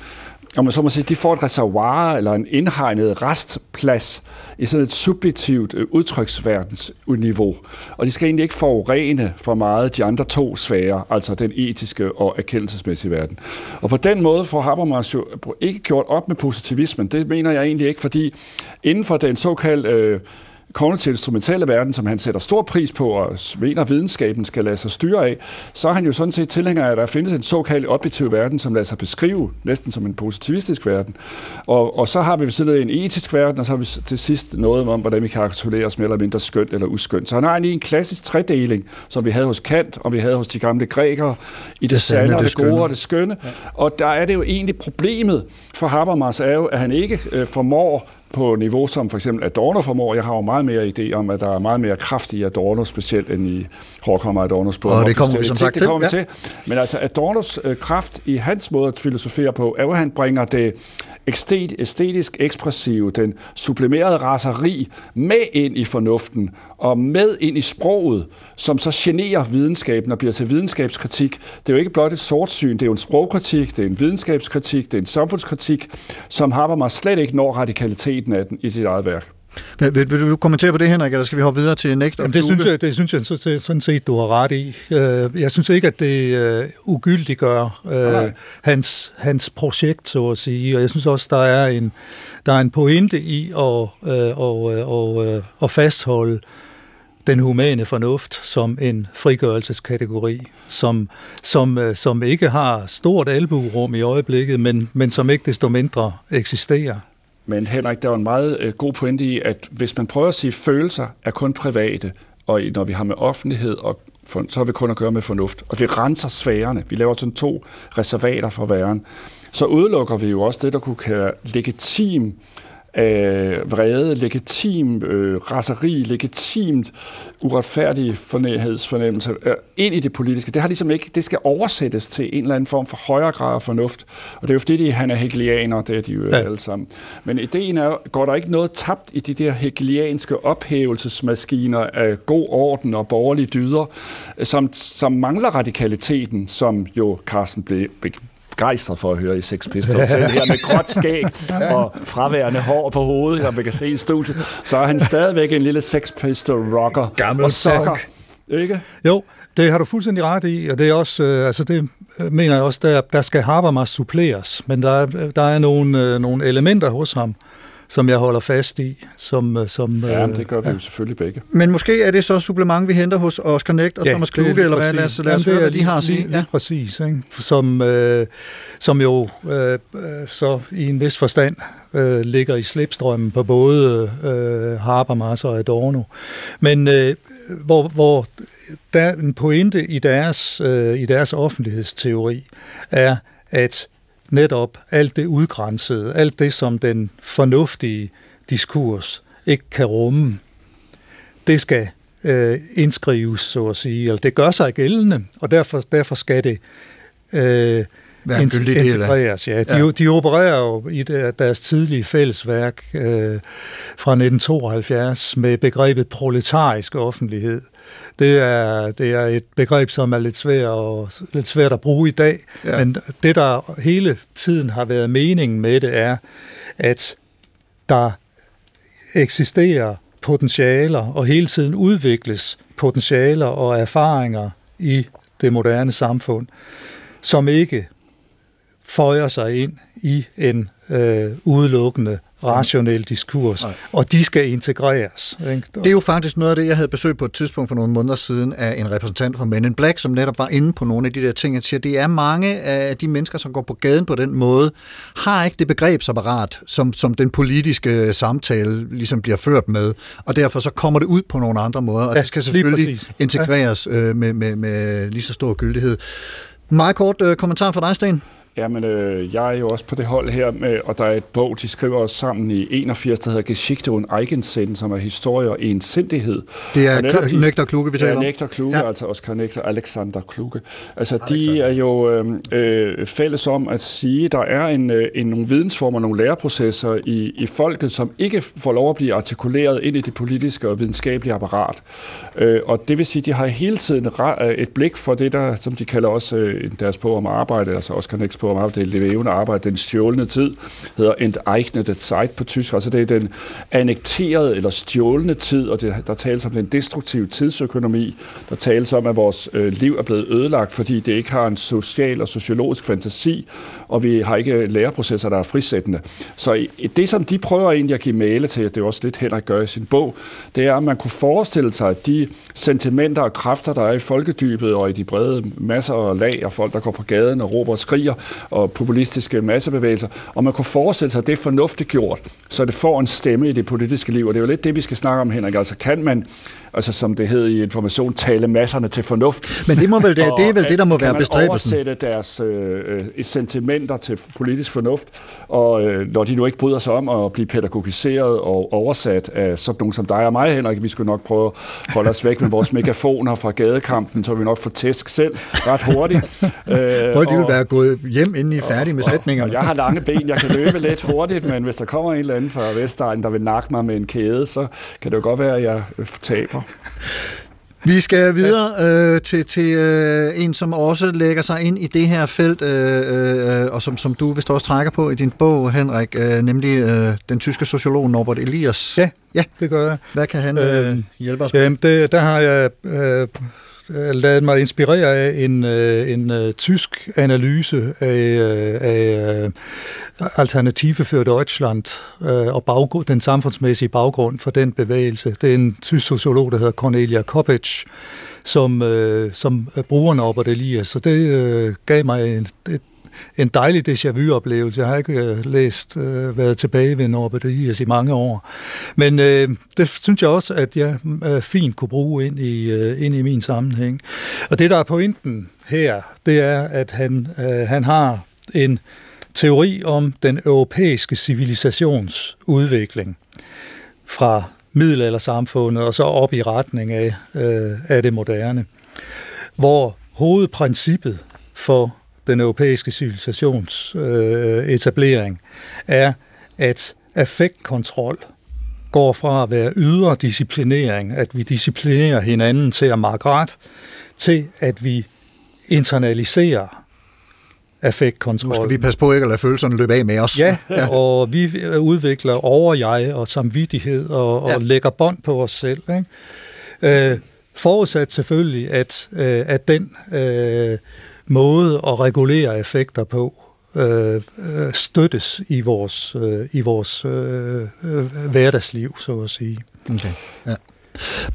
om man så må sige, de får et reservoir eller en indhegnet restplads i sådan et subjektivt udtryksverdensniveau, og de skal egentlig ikke forurene for meget de andre to sfærer, altså den etiske og erkendelsesmæssige verden. Og på den måde får Habermas jo ikke gjort op med positivismen, det mener jeg egentlig ikke, fordi inden for den såkaldte øh, kognitiv instrumentelle verden, som han sætter stor pris på og mener, videnskaben skal lade sig styre af, så er han jo sådan set tilhænger af, at der findes en såkaldt objektiv verden, som lader sig beskrive næsten som en positivistisk verden. Og, og så har vi ved siden af en etisk verden, og så har vi til sidst noget om, hvordan vi kan artikulere os mere eller mindre skønt eller uskønt. Så han har egentlig en klassisk tredeling, som vi havde hos Kant, og vi havde hos de gamle grækere, i det, det sande, og det gode og det skønne. Ja. Og der er det jo egentlig problemet for Habermas er jo, at han ikke øh, formår på niveau, som for eksempel Adorno formår. Jeg har jo meget mere idé om, at der er meget mere kraft i Adorno, specielt end i Horkheimer og Adornos bog. Og det kommer vi som sagt til. Det kommer ja. til. Men altså Adornos øh, kraft i hans måde at filosofere på, er jo, at han bringer det æstetisk ekspressive, den sublimerede raseri med ind i fornuften og med ind i sproget, som så generer videnskaben og bliver til videnskabskritik. Det er jo ikke blot et sortsyn, det er jo en sprogkritik, det er en videnskabskritik, det er en samfundskritik, som Habermas slet ikke når radikalitet af den i sit eget værk. Vil, vil, vil du kommentere på det, Henrik, eller skal vi hoppe videre til Negt? Jamen, det, synes jeg, det synes jeg sådan set, du har ret i. Jeg synes ikke, at det ugyldiggør okay. hans, hans projekt, så at sige, og jeg synes også, der er en, der er en pointe i at, at, at, at fastholde den humane fornuft som en frigørelseskategori, som, som, som ikke har stort albuerum i øjeblikket, men, men som ikke desto mindre eksisterer. Men Henrik, der var en meget øh, god pointe i, at hvis man prøver at sige, at følelser er kun private, og når vi har med offentlighed, og for, så har vi kun at gøre med fornuft. Og vi renser sfærerne. Vi laver sådan to reservater for væren. Så udelukker vi jo også det, der kunne kalde legitim øh, vrede, legitim øh, raseri, legitimt uretfærdig fornærmelsesfornemmelse øh, ind i det politiske. Det har ligesom ikke, det skal oversættes til en eller anden form for højere grad af fornuft, og det er jo fordi, de, han er hegelianer, det er de jo ja. alle sammen. Men ideen er, går der ikke noget tabt i de der hegelianske ophævelsesmaskiner af god orden og borgerlige dyder, som, som mangler radikaliteten, som jo Carsten blev begejstret for at høre i Sex Pistols. Selv her med gråt skæg og fraværende hår på hovedet, som vi kan se i studiet, så er han stadigvæk en lille Sex Pistol rocker. Gammel og sokker. Ikke? Jo, det har du fuldstændig ret i, og det er også, øh, altså det mener jeg også, der, der skal Habermas suppleres, men der er, der er nogle, øh, nogle elementer hos ham, som jeg holder fast i. Som, som, ja, men det gør vi ja. jo selvfølgelig begge. Men måske er det så supplement, vi henter hos Oskar Negt og ja, Thomas Kluge, eller hvad? Lad os, lad os Jamen, høre, hvad de har at sige. Lige, lige ja. præcis, ikke? Som, øh, som jo øh, så i en vis forstand øh, ligger i slipstrømmen på både øh, Habermas og Adorno. Men øh, hvor, hvor der en pointe i deres, øh, i deres offentlighedsteori er, at netop alt det udgrænsede, alt det, som den fornuftige diskurs ikke kan rumme, det skal øh, indskrives, så at sige. Eller det gør sig gældende, og derfor, derfor skal det øh, integreres. Ja, de, ja. de opererer jo i deres tidlige fællesværk øh, fra nitten tooghalvfjerds med begrebet proletarisk offentlighed. Det er, det er et begreb, som er lidt svært, og, lidt svært at bruge i dag, ja. men det, der hele tiden har været meningen med det, er, at der eksisterer potentialer, og hele tiden udvikles potentialer og erfaringer i det moderne samfund, som ikke føjer sig ind i en øh, udelukkende rationel diskurs, Nej. og de skal integreres. Ikke? Det er jo faktisk noget af det, jeg havde besøg på et tidspunkt for nogle måneder siden af en repræsentant for Men in Black, som netop var inde på nogle af de der ting, at siger, det er mange af de mennesker, som går på gaden på den måde, har ikke det begrebsapparat, som, som den politiske samtale ligesom bliver ført med, og derfor så kommer det ud på nogle andre måder, og ja, det skal selvfølgelig integreres ja. med, med, med lige så stor gyldighed. Meget kort øh, kommentar fra dig, Steen. Jamen, øh, jeg er jo også på det hold her, med, og der er et bog, de skriver os sammen i enogfirs, der hedder Geschichte und Eigensinn, som er historie og ensindighed. Det er Kl- Nekt og Kluge, vi taler om. Ja, Nekt og Kluge, ja. altså Oskar Nekt og Alexander Kluge. Altså, Alexander. de er jo øh, fælles om at sige, der er en, en, nogle vidensformer, nogle læreprocesser i, i folket, som ikke får lov at blive artikuleret ind i det politiske og videnskabelige apparat. Øh, og det vil sige, de har hele tiden et blik for det, der, som de kalder også øh, deres bog om arbejde, altså Oskar Nekts på om afdelt levende arbejde, den stjålne tid, hedder enteignet Zeit på tysk, altså det er den annekterede eller stjålne tid, og det, der tales om den destruktive tidsøkonomi, der tales om, at vores øh, liv er blevet ødelagt, fordi det ikke har en social og sociologisk fantasi, og vi har ikke læreprocesser, der er frisættende. Så det, som de prøver egentlig at give male til, det er også lidt Henrik gør i sin bog, det er, at man kunne forestille sig, at de sentimenter og kræfter, der er i folkedybet og i de brede masser og lag af folk, der går på gaden og råber og skriger, og populistiske massebevægelser, og man kunne forestille sig, at det er fornuftigt gjort, så det får en stemme i det politiske liv, og det er jo lidt det, vi skal snakke om, Henrik. Altså kan man, altså som det hed i Information, tale masserne til fornuft? Men det, må vel, det, og, det er vel det, der må være bestræbelsen. Kan man oversætte deres øh, sentimenter til politisk fornuft, og øh, når de nu ikke bryder sig om at blive pædagogiseret og oversat af sådan nogen som dig og mig, Henrik, vi skulle nok prøve at holde os væk med vores megafoner fra gadekampen, så vi nok får tæsk selv ret hurtigt. Øh, Folk, de vil være gået hjem, inden I er færdige med sætningerne. Jeg har lange ben, jeg kan løbe lidt hurtigt, men hvis der kommer en eller anden fra Vestegnen, der vil nakke mig med en kæde, så kan det jo godt være, at jeg taber. Vi skal videre øh, til, til øh, en, som også lægger sig ind i det her felt, øh, øh, og som, som du vist også trækker på i din bog, Henrik, øh, nemlig øh, den tyske sociolog Norbert Elias. Ja, ja, det gør jeg. Hvad kan han øh, hjælpe os med? Jamen, det, der har jeg... Øh, ladet mig inspirere af en, en, en tysk analyse af, af Alternative für Deutschland og baggrund, den samfundsmæssige baggrund for den bevægelse. Det er en tysk sociolog, der hedder Cornelia Koppitsch, som, som bruger Norbert Elias. Så det gav mig en, en dejlig déjà vu-oplevelse. Jeg har ikke læst, været tilbage ved Norbert Elias i mange år. Men øh, det synes jeg også, at jeg fint kunne bruge ind i, øh, ind i min sammenhæng. Og det, der er pointen her, det er, at han, øh, han har en teori om den europæiske civilisations udvikling fra middelaldersamfundet og så op i retning af, øh, af det moderne, hvor hovedprincippet for den europæiske civilisations øh, etablering er, at affektkontrol går fra at være ydre disciplinering, at vi disciplinerer hinanden til at markere ret, til at vi internaliserer affektkontrol. Nu skal vi passe på ikke at lade følelserne løbe af med os. Ja, ja. Og vi udvikler over-jeg og samvittighed og, og ja. lægger bånd på os selv. Ikke? Øh, forudsat selvfølgelig, at, øh, at den øh, måde at regulere affekter på øh, støttes i vores, øh, i vores øh, hverdagsliv, så at sige. Okay, ja.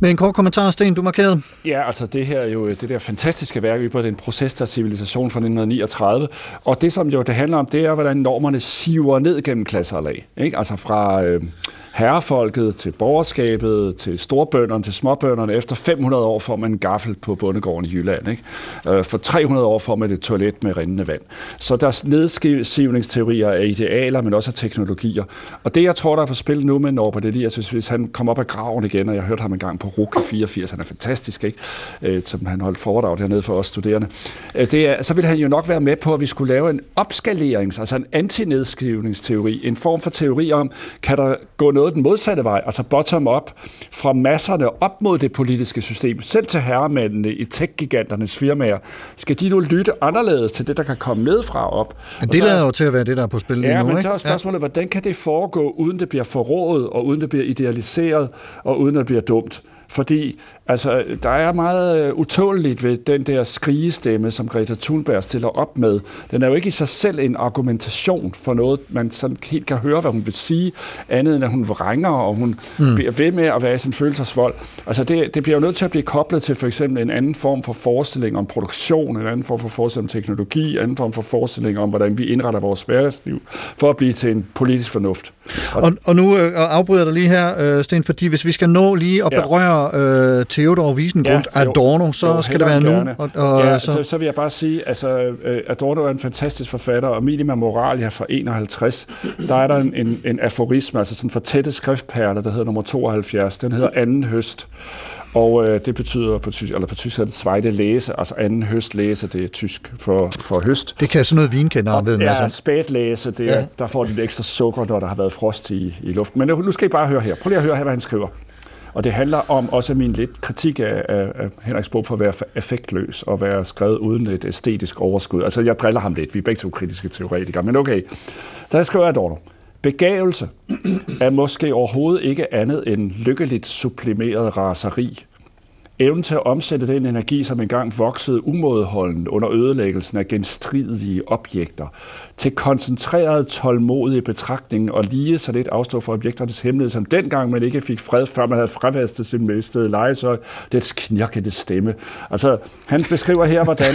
Med en kort kommentar, Sten, du markerede. Ja, altså det her jo, det der fantastiske værk Über den Prozess der Civilisation fra nitten niogtredive, og det som jo det handler om, det er, hvordan normerne siver ned gennem klasser og lag, ikke? Altså fra øh, herrefolket til borgerskabet, til storbønderne, til småbønderne. Efter fem hundrede år får man en gaffel på bondegården i Jylland, ikke? Øh, for tre hundrede år får man et toilet med rindende vand. Så der er nedsivningsteorier af idealer, men også af teknologier. Og det, jeg tror, der er på spil nu med Norbert Elias, hvis han kom op af graven igen, og jeg hørte ham en gang på R U C fireogfirs, han er fantastisk, ikke? Øh, som han holdt foredrag dernede for os studerende, øh, det er, så ville han jo nok være med på, at vi skulle lave en opskalerings, altså en antinedskrivningsteori, en form for teori om, kan der gå noget den modsatte vej, altså bottom-up, fra masserne op mod det politiske system, selv til herremændene i tech-giganternes firmaer. Skal de nu lytte anderledes til det, der kan komme nedfra op? Men det lader jo til at være det, der er på spil lige nu, ikke? Ja, men der er spørgsmålet, hvordan kan det foregå, uden det bliver forrådet, og uden det bliver idealiseret, og uden det bliver dumt? Fordi altså, der er meget utåleligt ved den der skrigestemme, som Greta Thunberg stiller op med. Den er jo ikke i sig selv en argumentation for noget, man sådan helt kan høre, hvad hun vil sige, andet end at hun vrænger, og hun mm. bliver ved med at være i sin følelsesvold. Altså det, det bliver jo nødt til at blive koblet til for eksempel en anden form for forestilling om produktion, en anden form for forestilling om teknologi, en anden form for forestilling om, hvordan vi indretter vores hverdagsliv, for at blive til en politisk fornuft. Og, og, og nu øh, afbryder der lige her, øh, Sten, fordi hvis vi skal nå lige at ja. berøre øh, Theodor Wiesengrund, ja, Adorno, så jo, skal det være gerne. nu. Og, og, ja, så. Så, så vil jeg bare sige, altså Adorno er en fantastisk forfatter, og Minima Moralia fra enoghalvtreds, der er der en, en, en aforisme, altså sådan for tætte skriftperler, der hedder nummer tooghalvfjerds, den hedder anden høst. Og øh, det betyder på tysk, eller på tysk er det zweite læse, altså anden høstlæse, det er tysk for, for høst. Det kan sådan noget vinkender ved. Ja, spætlæse, det er, ja. der får lidt ekstra sukker, når der har været frost i, i luften. Men nu skal I bare høre her. Prøv lige at høre her, hvad han skriver. Og det handler om også min lidt kritik af, af, af Henriks bog for at være affektløs og være skrevet uden et æstetisk overskud. Altså, jeg driller ham lidt. Vi er begge to kritiske teoretikere, men okay. Der skriver Adorno: begavelse er måske overhovedet ikke andet end lykkeligt sublimeret raseri. Evnen til at omsætte den energi, som engang voksede umådeholden under ødelæggelsen af genstridige objekter, til koncentreret, tålmodig betragtning og lige så lidt afstå for objekternes hemmelighed, som dengang man ikke fik fred, før man havde fravastet sin mistede legetøj, dets knirkende stemme. Altså, han beskriver her, hvordan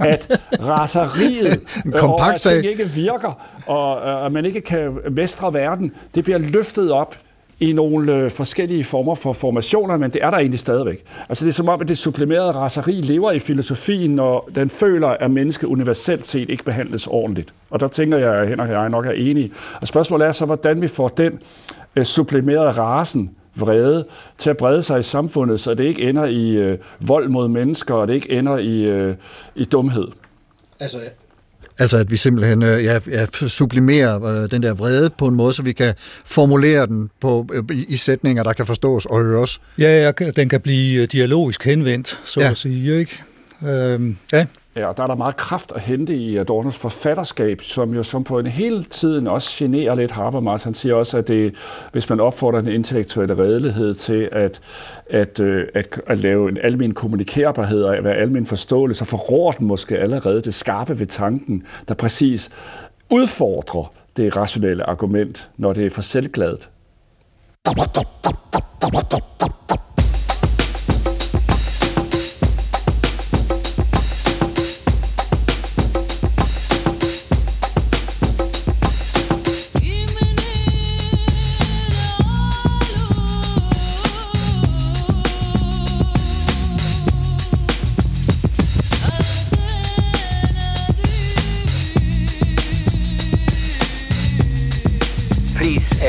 at raseriet, og at ting ikke virker, og at man ikke kan mestre verden, det bliver løftet op i nogle forskellige former for formationer, men det er der egentlig stadigvæk. Altså det er som om, at det sublimerede raseri lever i filosofien, når den føler, at mennesket universelt set ikke behandles ordentligt. Og der tænker jeg, at Henrik og jeg nok er enige. Og spørgsmålet er så, hvordan vi får den sublimerede rasen, vrede, til at brede sig i samfundet, så det ikke ender i øh, vold mod mennesker, og det ikke ender i, øh, i dumhed. Altså ja. Altså, at vi simpelthen ja, sublimerer den der vrede på en måde, så vi kan formulere den på, i sætninger, der kan forstås og høres. Ja, den kan blive dialogisk henvendt, så ja. at sige, ikke? Øhm, ja. Ja, og der er der meget kraft at hente i Adornos forfatterskab, som jo som på en hele tiden også generer lidt Habermas. Han siger også, at det, hvis man opfordrer den intellektuelle redelighed til at, at, at, at lave en almen kommunikerbarhed og at være almen forståelig, så forråder den måske allerede det skarpe ved tanken, der præcis udfordrer det rationelle argument, når det er for selvgladet. Please, uh,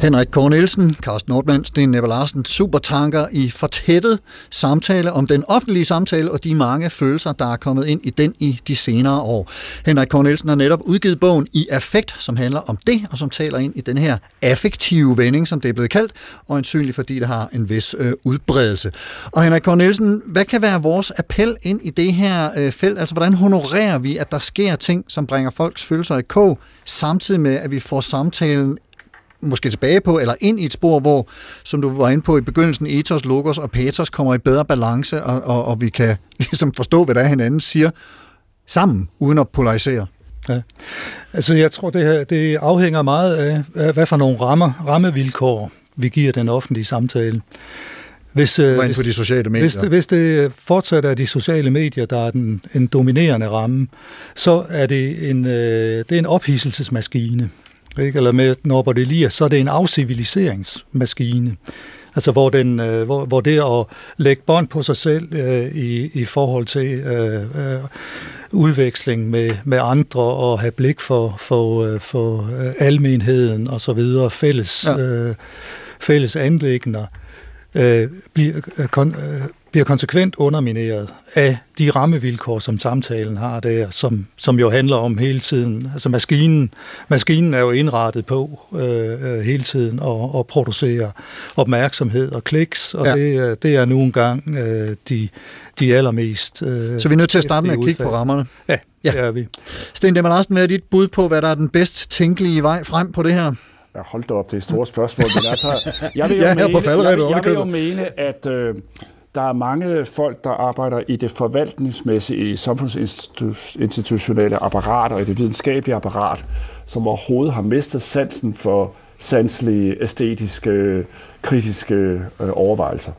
Henrik Kornelsen, Carsten Nordmann, Steen Nebel-Larsen, supertanker i fortættet samtale om den offentlige samtale og de mange følelser, der er kommet ind i den i de senere år. Henrik Kornelsen har netop udgivet bogen I Affekt, som handler om det, og som taler ind i den her affektive vending, som det er blevet kaldt, og ansynligt fordi det har en vis øh, udbredelse. Og Henrik Kornelsen, hvad kan være vores appel ind i det her øh, felt? Altså, hvordan honorerer vi, at der sker ting, som bringer folks følelser i kog, samtidig med, at vi får samtalen måske tilbage på, eller ind i et spor, hvor, som du var inde på i begyndelsen, ethos, logos og pathos kommer i bedre balance, og, og, og vi kan ligesom forstå, hvad der er, hinanden siger, sammen, uden at polarisere. Ja. Altså, jeg tror, det her det afhænger meget af, hvad for nogle rammer, rammevilkår vi giver den offentlige samtale. Hvis, hvis, på de sociale medier. Hvis, det, hvis det fortsat er de sociale medier, der er den, en dominerende ramme, så er det en, det er en ophidselsesmaskine. Eller med Norbert Elias, så er det en afciviliseringsmaskine. Altså, hvor, den, øh, hvor, hvor det at lægge bånd på sig selv øh, i, i forhold til øh, øh, udveksling med, med andre og have blik for, for, øh, for øh, almenheden og så videre, fælles, ja. øh, fælles anliggender, øh, bliver, kon, øh, bliver konsekvent undermineret af de rammevilkår, som samtalen har der, som, som jo handler om hele tiden. Altså maskinen, maskinen er jo indrettet på øh, hele tiden at, at producere opmærksomhed og kliks, og ja. det, det er nu engang øh, de, de allermest... Øh, Så vi er nødt til at starte med at kigge udfald. På rammerne? Ja, ja, det er vi. Steen Nebel-Larsen, hvad er dit bud på, hvad der er den bedst tænkelige vej frem på det her? Ja, hold da op, det er store spørgsmål. Men altså, jeg vil jo, ja, mene, jeg vil, jeg vil jo mene, at... Øh, Der er mange folk, der arbejder i det forvaltningsmæssige, i samfundsinstitutionelle apparat og i det videnskabelige apparat, som overhovedet har mistet sansen for sanselige, æstetiske, kritiske overvejelser.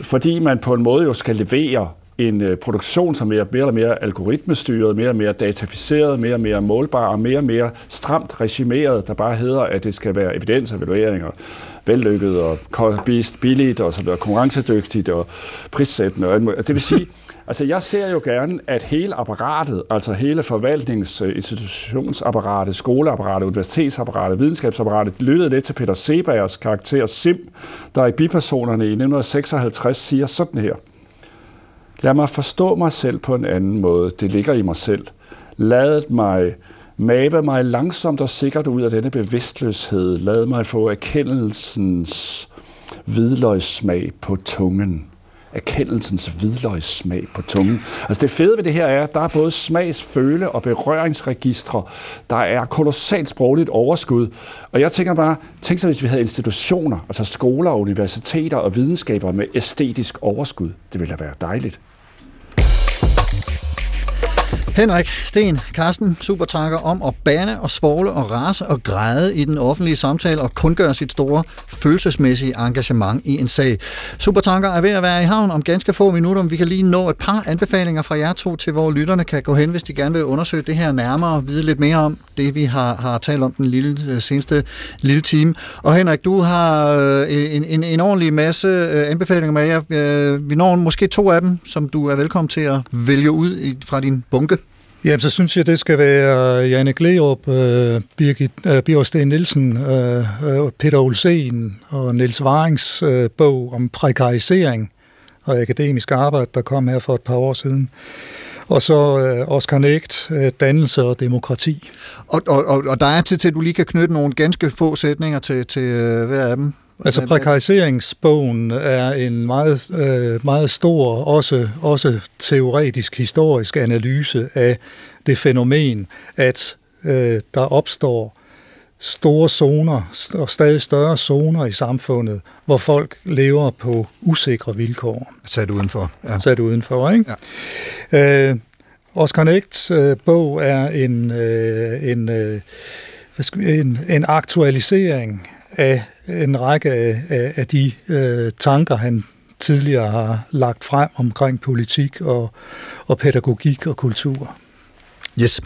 Fordi man på en måde jo skal levere en produktion, som er mere eller mere algoritmestyret, mere og mere dataficeret, mere og mere målbar og mere og mere stramt regimeret, der bare hedder, at det skal være evidens, evalueringer, vellykket og billigt og så videre, konkurrencedygtigt og prissættende. Og det vil sige, altså jeg ser jo gerne, at hele apparatet, altså hele forvaltnings-, institutionsapparatet, skoleapparatet, universitetsapparatet, videnskabsapparatet, lyttede lidt til Peter Seebergs karakter Sim, der i Bipersonerne i nitten seksoghalvtreds siger sådan her: lad mig forstå mig selv på en anden måde. Det ligger i mig selv. Lad mig mave mig langsomt og sikkert ud af denne bevidstløshed. Lad mig få erkendelsens hvidløgssmag på tungen. Erkendelsens hvidløgssmag på tungen. Altså det fede ved det her er, at der er både smags-, føle- og berøringsregistre. Der er kolossalt sprogligt overskud. Og jeg tænker bare, tænk så hvis vi havde institutioner, altså skoler, universiteter og videnskaber med æstetisk overskud. Det ville da være dejligt. Henrik, Steen, Carsten, supertanker om at bande og svogle og rase og græde i den offentlige samtale og kun gøre sit store følelsesmæssige engagement i en sag. Supertanker er ved at være i havn om ganske få minutter, om vi kan lige nå et par anbefalinger fra jer to til, hvor lytterne kan gå hen, hvis de gerne vil undersøge det her nærmere og vide lidt mere om det, vi har, har talt om den lille, seneste lille time. Og Henrik, du har en, en, en ordentlig masse anbefalinger med jer. Vi når måske to af dem, som du er velkommen til at vælge ud fra din bunke. Jamen, så synes jeg, det skal være Janne Glerup, øh, Birgit øh, Bjørsten Nielsen, øh, Peter Olsen og Niels Warings øh, bog om prekarisering og akademisk arbejde, der kom her for et par år siden. Og så øh, Oskar Negt, øh, dannelse og demokrati. Og, og, og, og der er tid til, at du lige kan knytte nogle ganske få sætninger til, til øh, hver af dem. Altså prekariseringsbogen er en meget, øh, meget stor, også, også teoretisk, historisk analyse af det fænomen, at øh, der opstår store zoner og stadig større zoner i samfundet, hvor folk lever på usikre vilkår. Sat udenfor. Ja. Sat udenfor, ikke? Ja. Øh, Oskar Negts øh, bog er en, øh, en, øh, hvad skal vi, en, en aktualisering af en række af, af, af de øh, tanker, han tidligere har lagt frem omkring politik og, og pædagogik og kultur. Yes.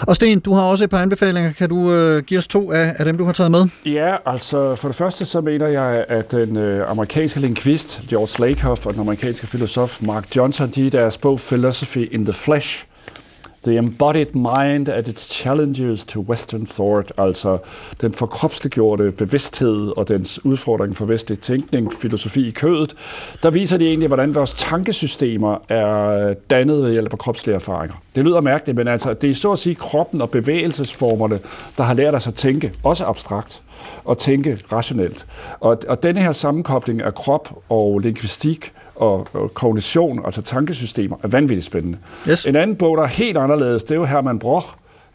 Og Steen, du har også et par anbefalinger. Kan du øh, give os to af, af dem, du har taget med? Ja, altså for det første så mener jeg, at den øh, amerikanske lingvist George Lakoff og den amerikanske filosof Mark Johnson, de i deres bog Philosophy in the Flesh, The embodied mind and its challenges to Western thought, altså den forkropsliggjorte bevidsthed og dens udfordring for vestlig tænkning, filosofi i kødet, der viser de egentlig, hvordan vores tankesystemer er dannet ved hjælp af kropslige erfaringer. Det lyder mærkeligt, men altså, det er så at sige kroppen og bevægelsesformerne, der har lært os at tænke, også abstrakt, og tænke rationelt. Og, og denne her sammenkobling af krop og lingvistik og, og kognition, altså tankesystemer, er vanvittigt spændende. Yes. En anden bog, der er helt anderledes, det er jo Hermann Broch,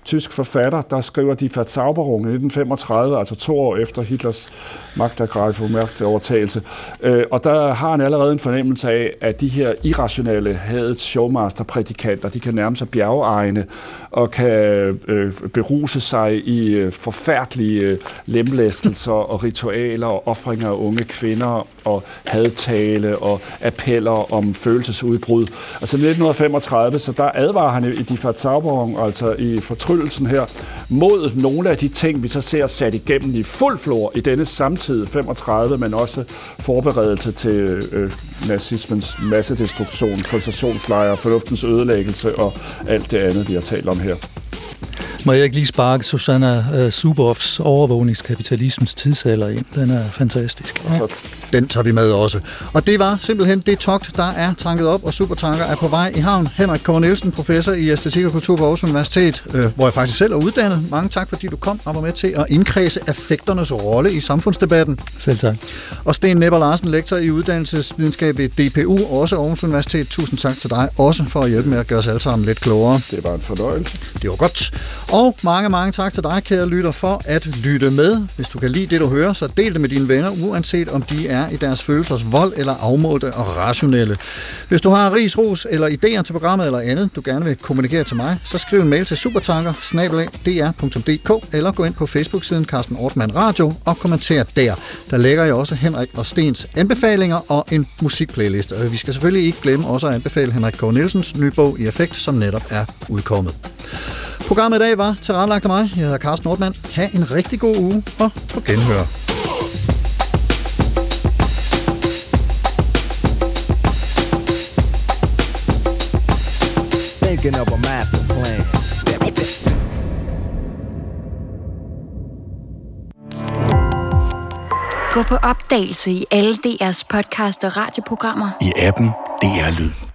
tysk forfatter, der skriver Die Verzauberung i nitten femogtredive, altså to år efter Hitlers magtovertagelse. Øh, og der har han allerede en fornemmelse af, at de her irrationelle hadets showmasterprædikanter, de kan nærme sig bjergeegne og kan øh, beruse sig i øh, forfærdelige øh, lemlæstelser og ritualer og ofringer af unge kvinder og hadtale og appeller om følelsesudbrud. Altså nitten femogtredive, så der advarer han i Die Verzauberung, altså i fortryllelsen her, mod nogle af de ting, vi så ser sat igennem i fuld flor i denne samtid femogtredive, men også forberedelse til øh, nazismens massedestruktion, koncentrationslejre, fornuftens ødelæggelse og alt det andet, vi har talt om her. Må jeg ikke lige sparke Susanna Zuboffs overvågningskapitalismens tidsalder ind? Den er fantastisk. Ja. Den tager vi med også. Og det var simpelthen det togt, der er tanket op, og supertanker er på vej i havn. Henrik Kornelsen, professor i æstetik og kultur på Aarhus Universitet, øh, hvor jeg faktisk selv er uddannet. Mange tak, fordi du kom og var med til at indkredse affekternes rolle i samfundsdebatten. Selv tak. Og Steen Nebel-Larsen, lektor i uddannelsesvidenskab i D P U, også Aarhus Universitet. Tusind tak til dig, også for at hjælpe med at gøre os alle sammen lidt klogere. Det var en fornøjelse. Det var godt. Og mange, mange tak til dig, kære lytter, for at lytte med. Hvis du kan lide det, du hører, så del det med dine venner, uanset om de er i deres følelsers vold eller afmålte og rationelle. Hvis du har ris, ros eller idéer til programmet eller andet, du gerne vil kommunikere til mig, så skriv en mail til supertanker snabel-a d r punktum d k eller gå ind på Facebook-siden Carsten Nordmann Radio og kommenter der. Der lægger jeg også Henrik og Stens anbefalinger og en musikplaylist. Og vi skal selvfølgelig ikke glemme også at anbefale Henrik Kornelsens nye bog I Affekt, som netop er udkommet. Programmet i dag var tilrettelagt af mig. Jeg hedder Carsten Nordmann. Ha' en rigtig god uge, og på genhør. Thinking of a master plan. Gå på opdagelse i alle D R's podcast og radioprogrammer. I appen D R Lyd.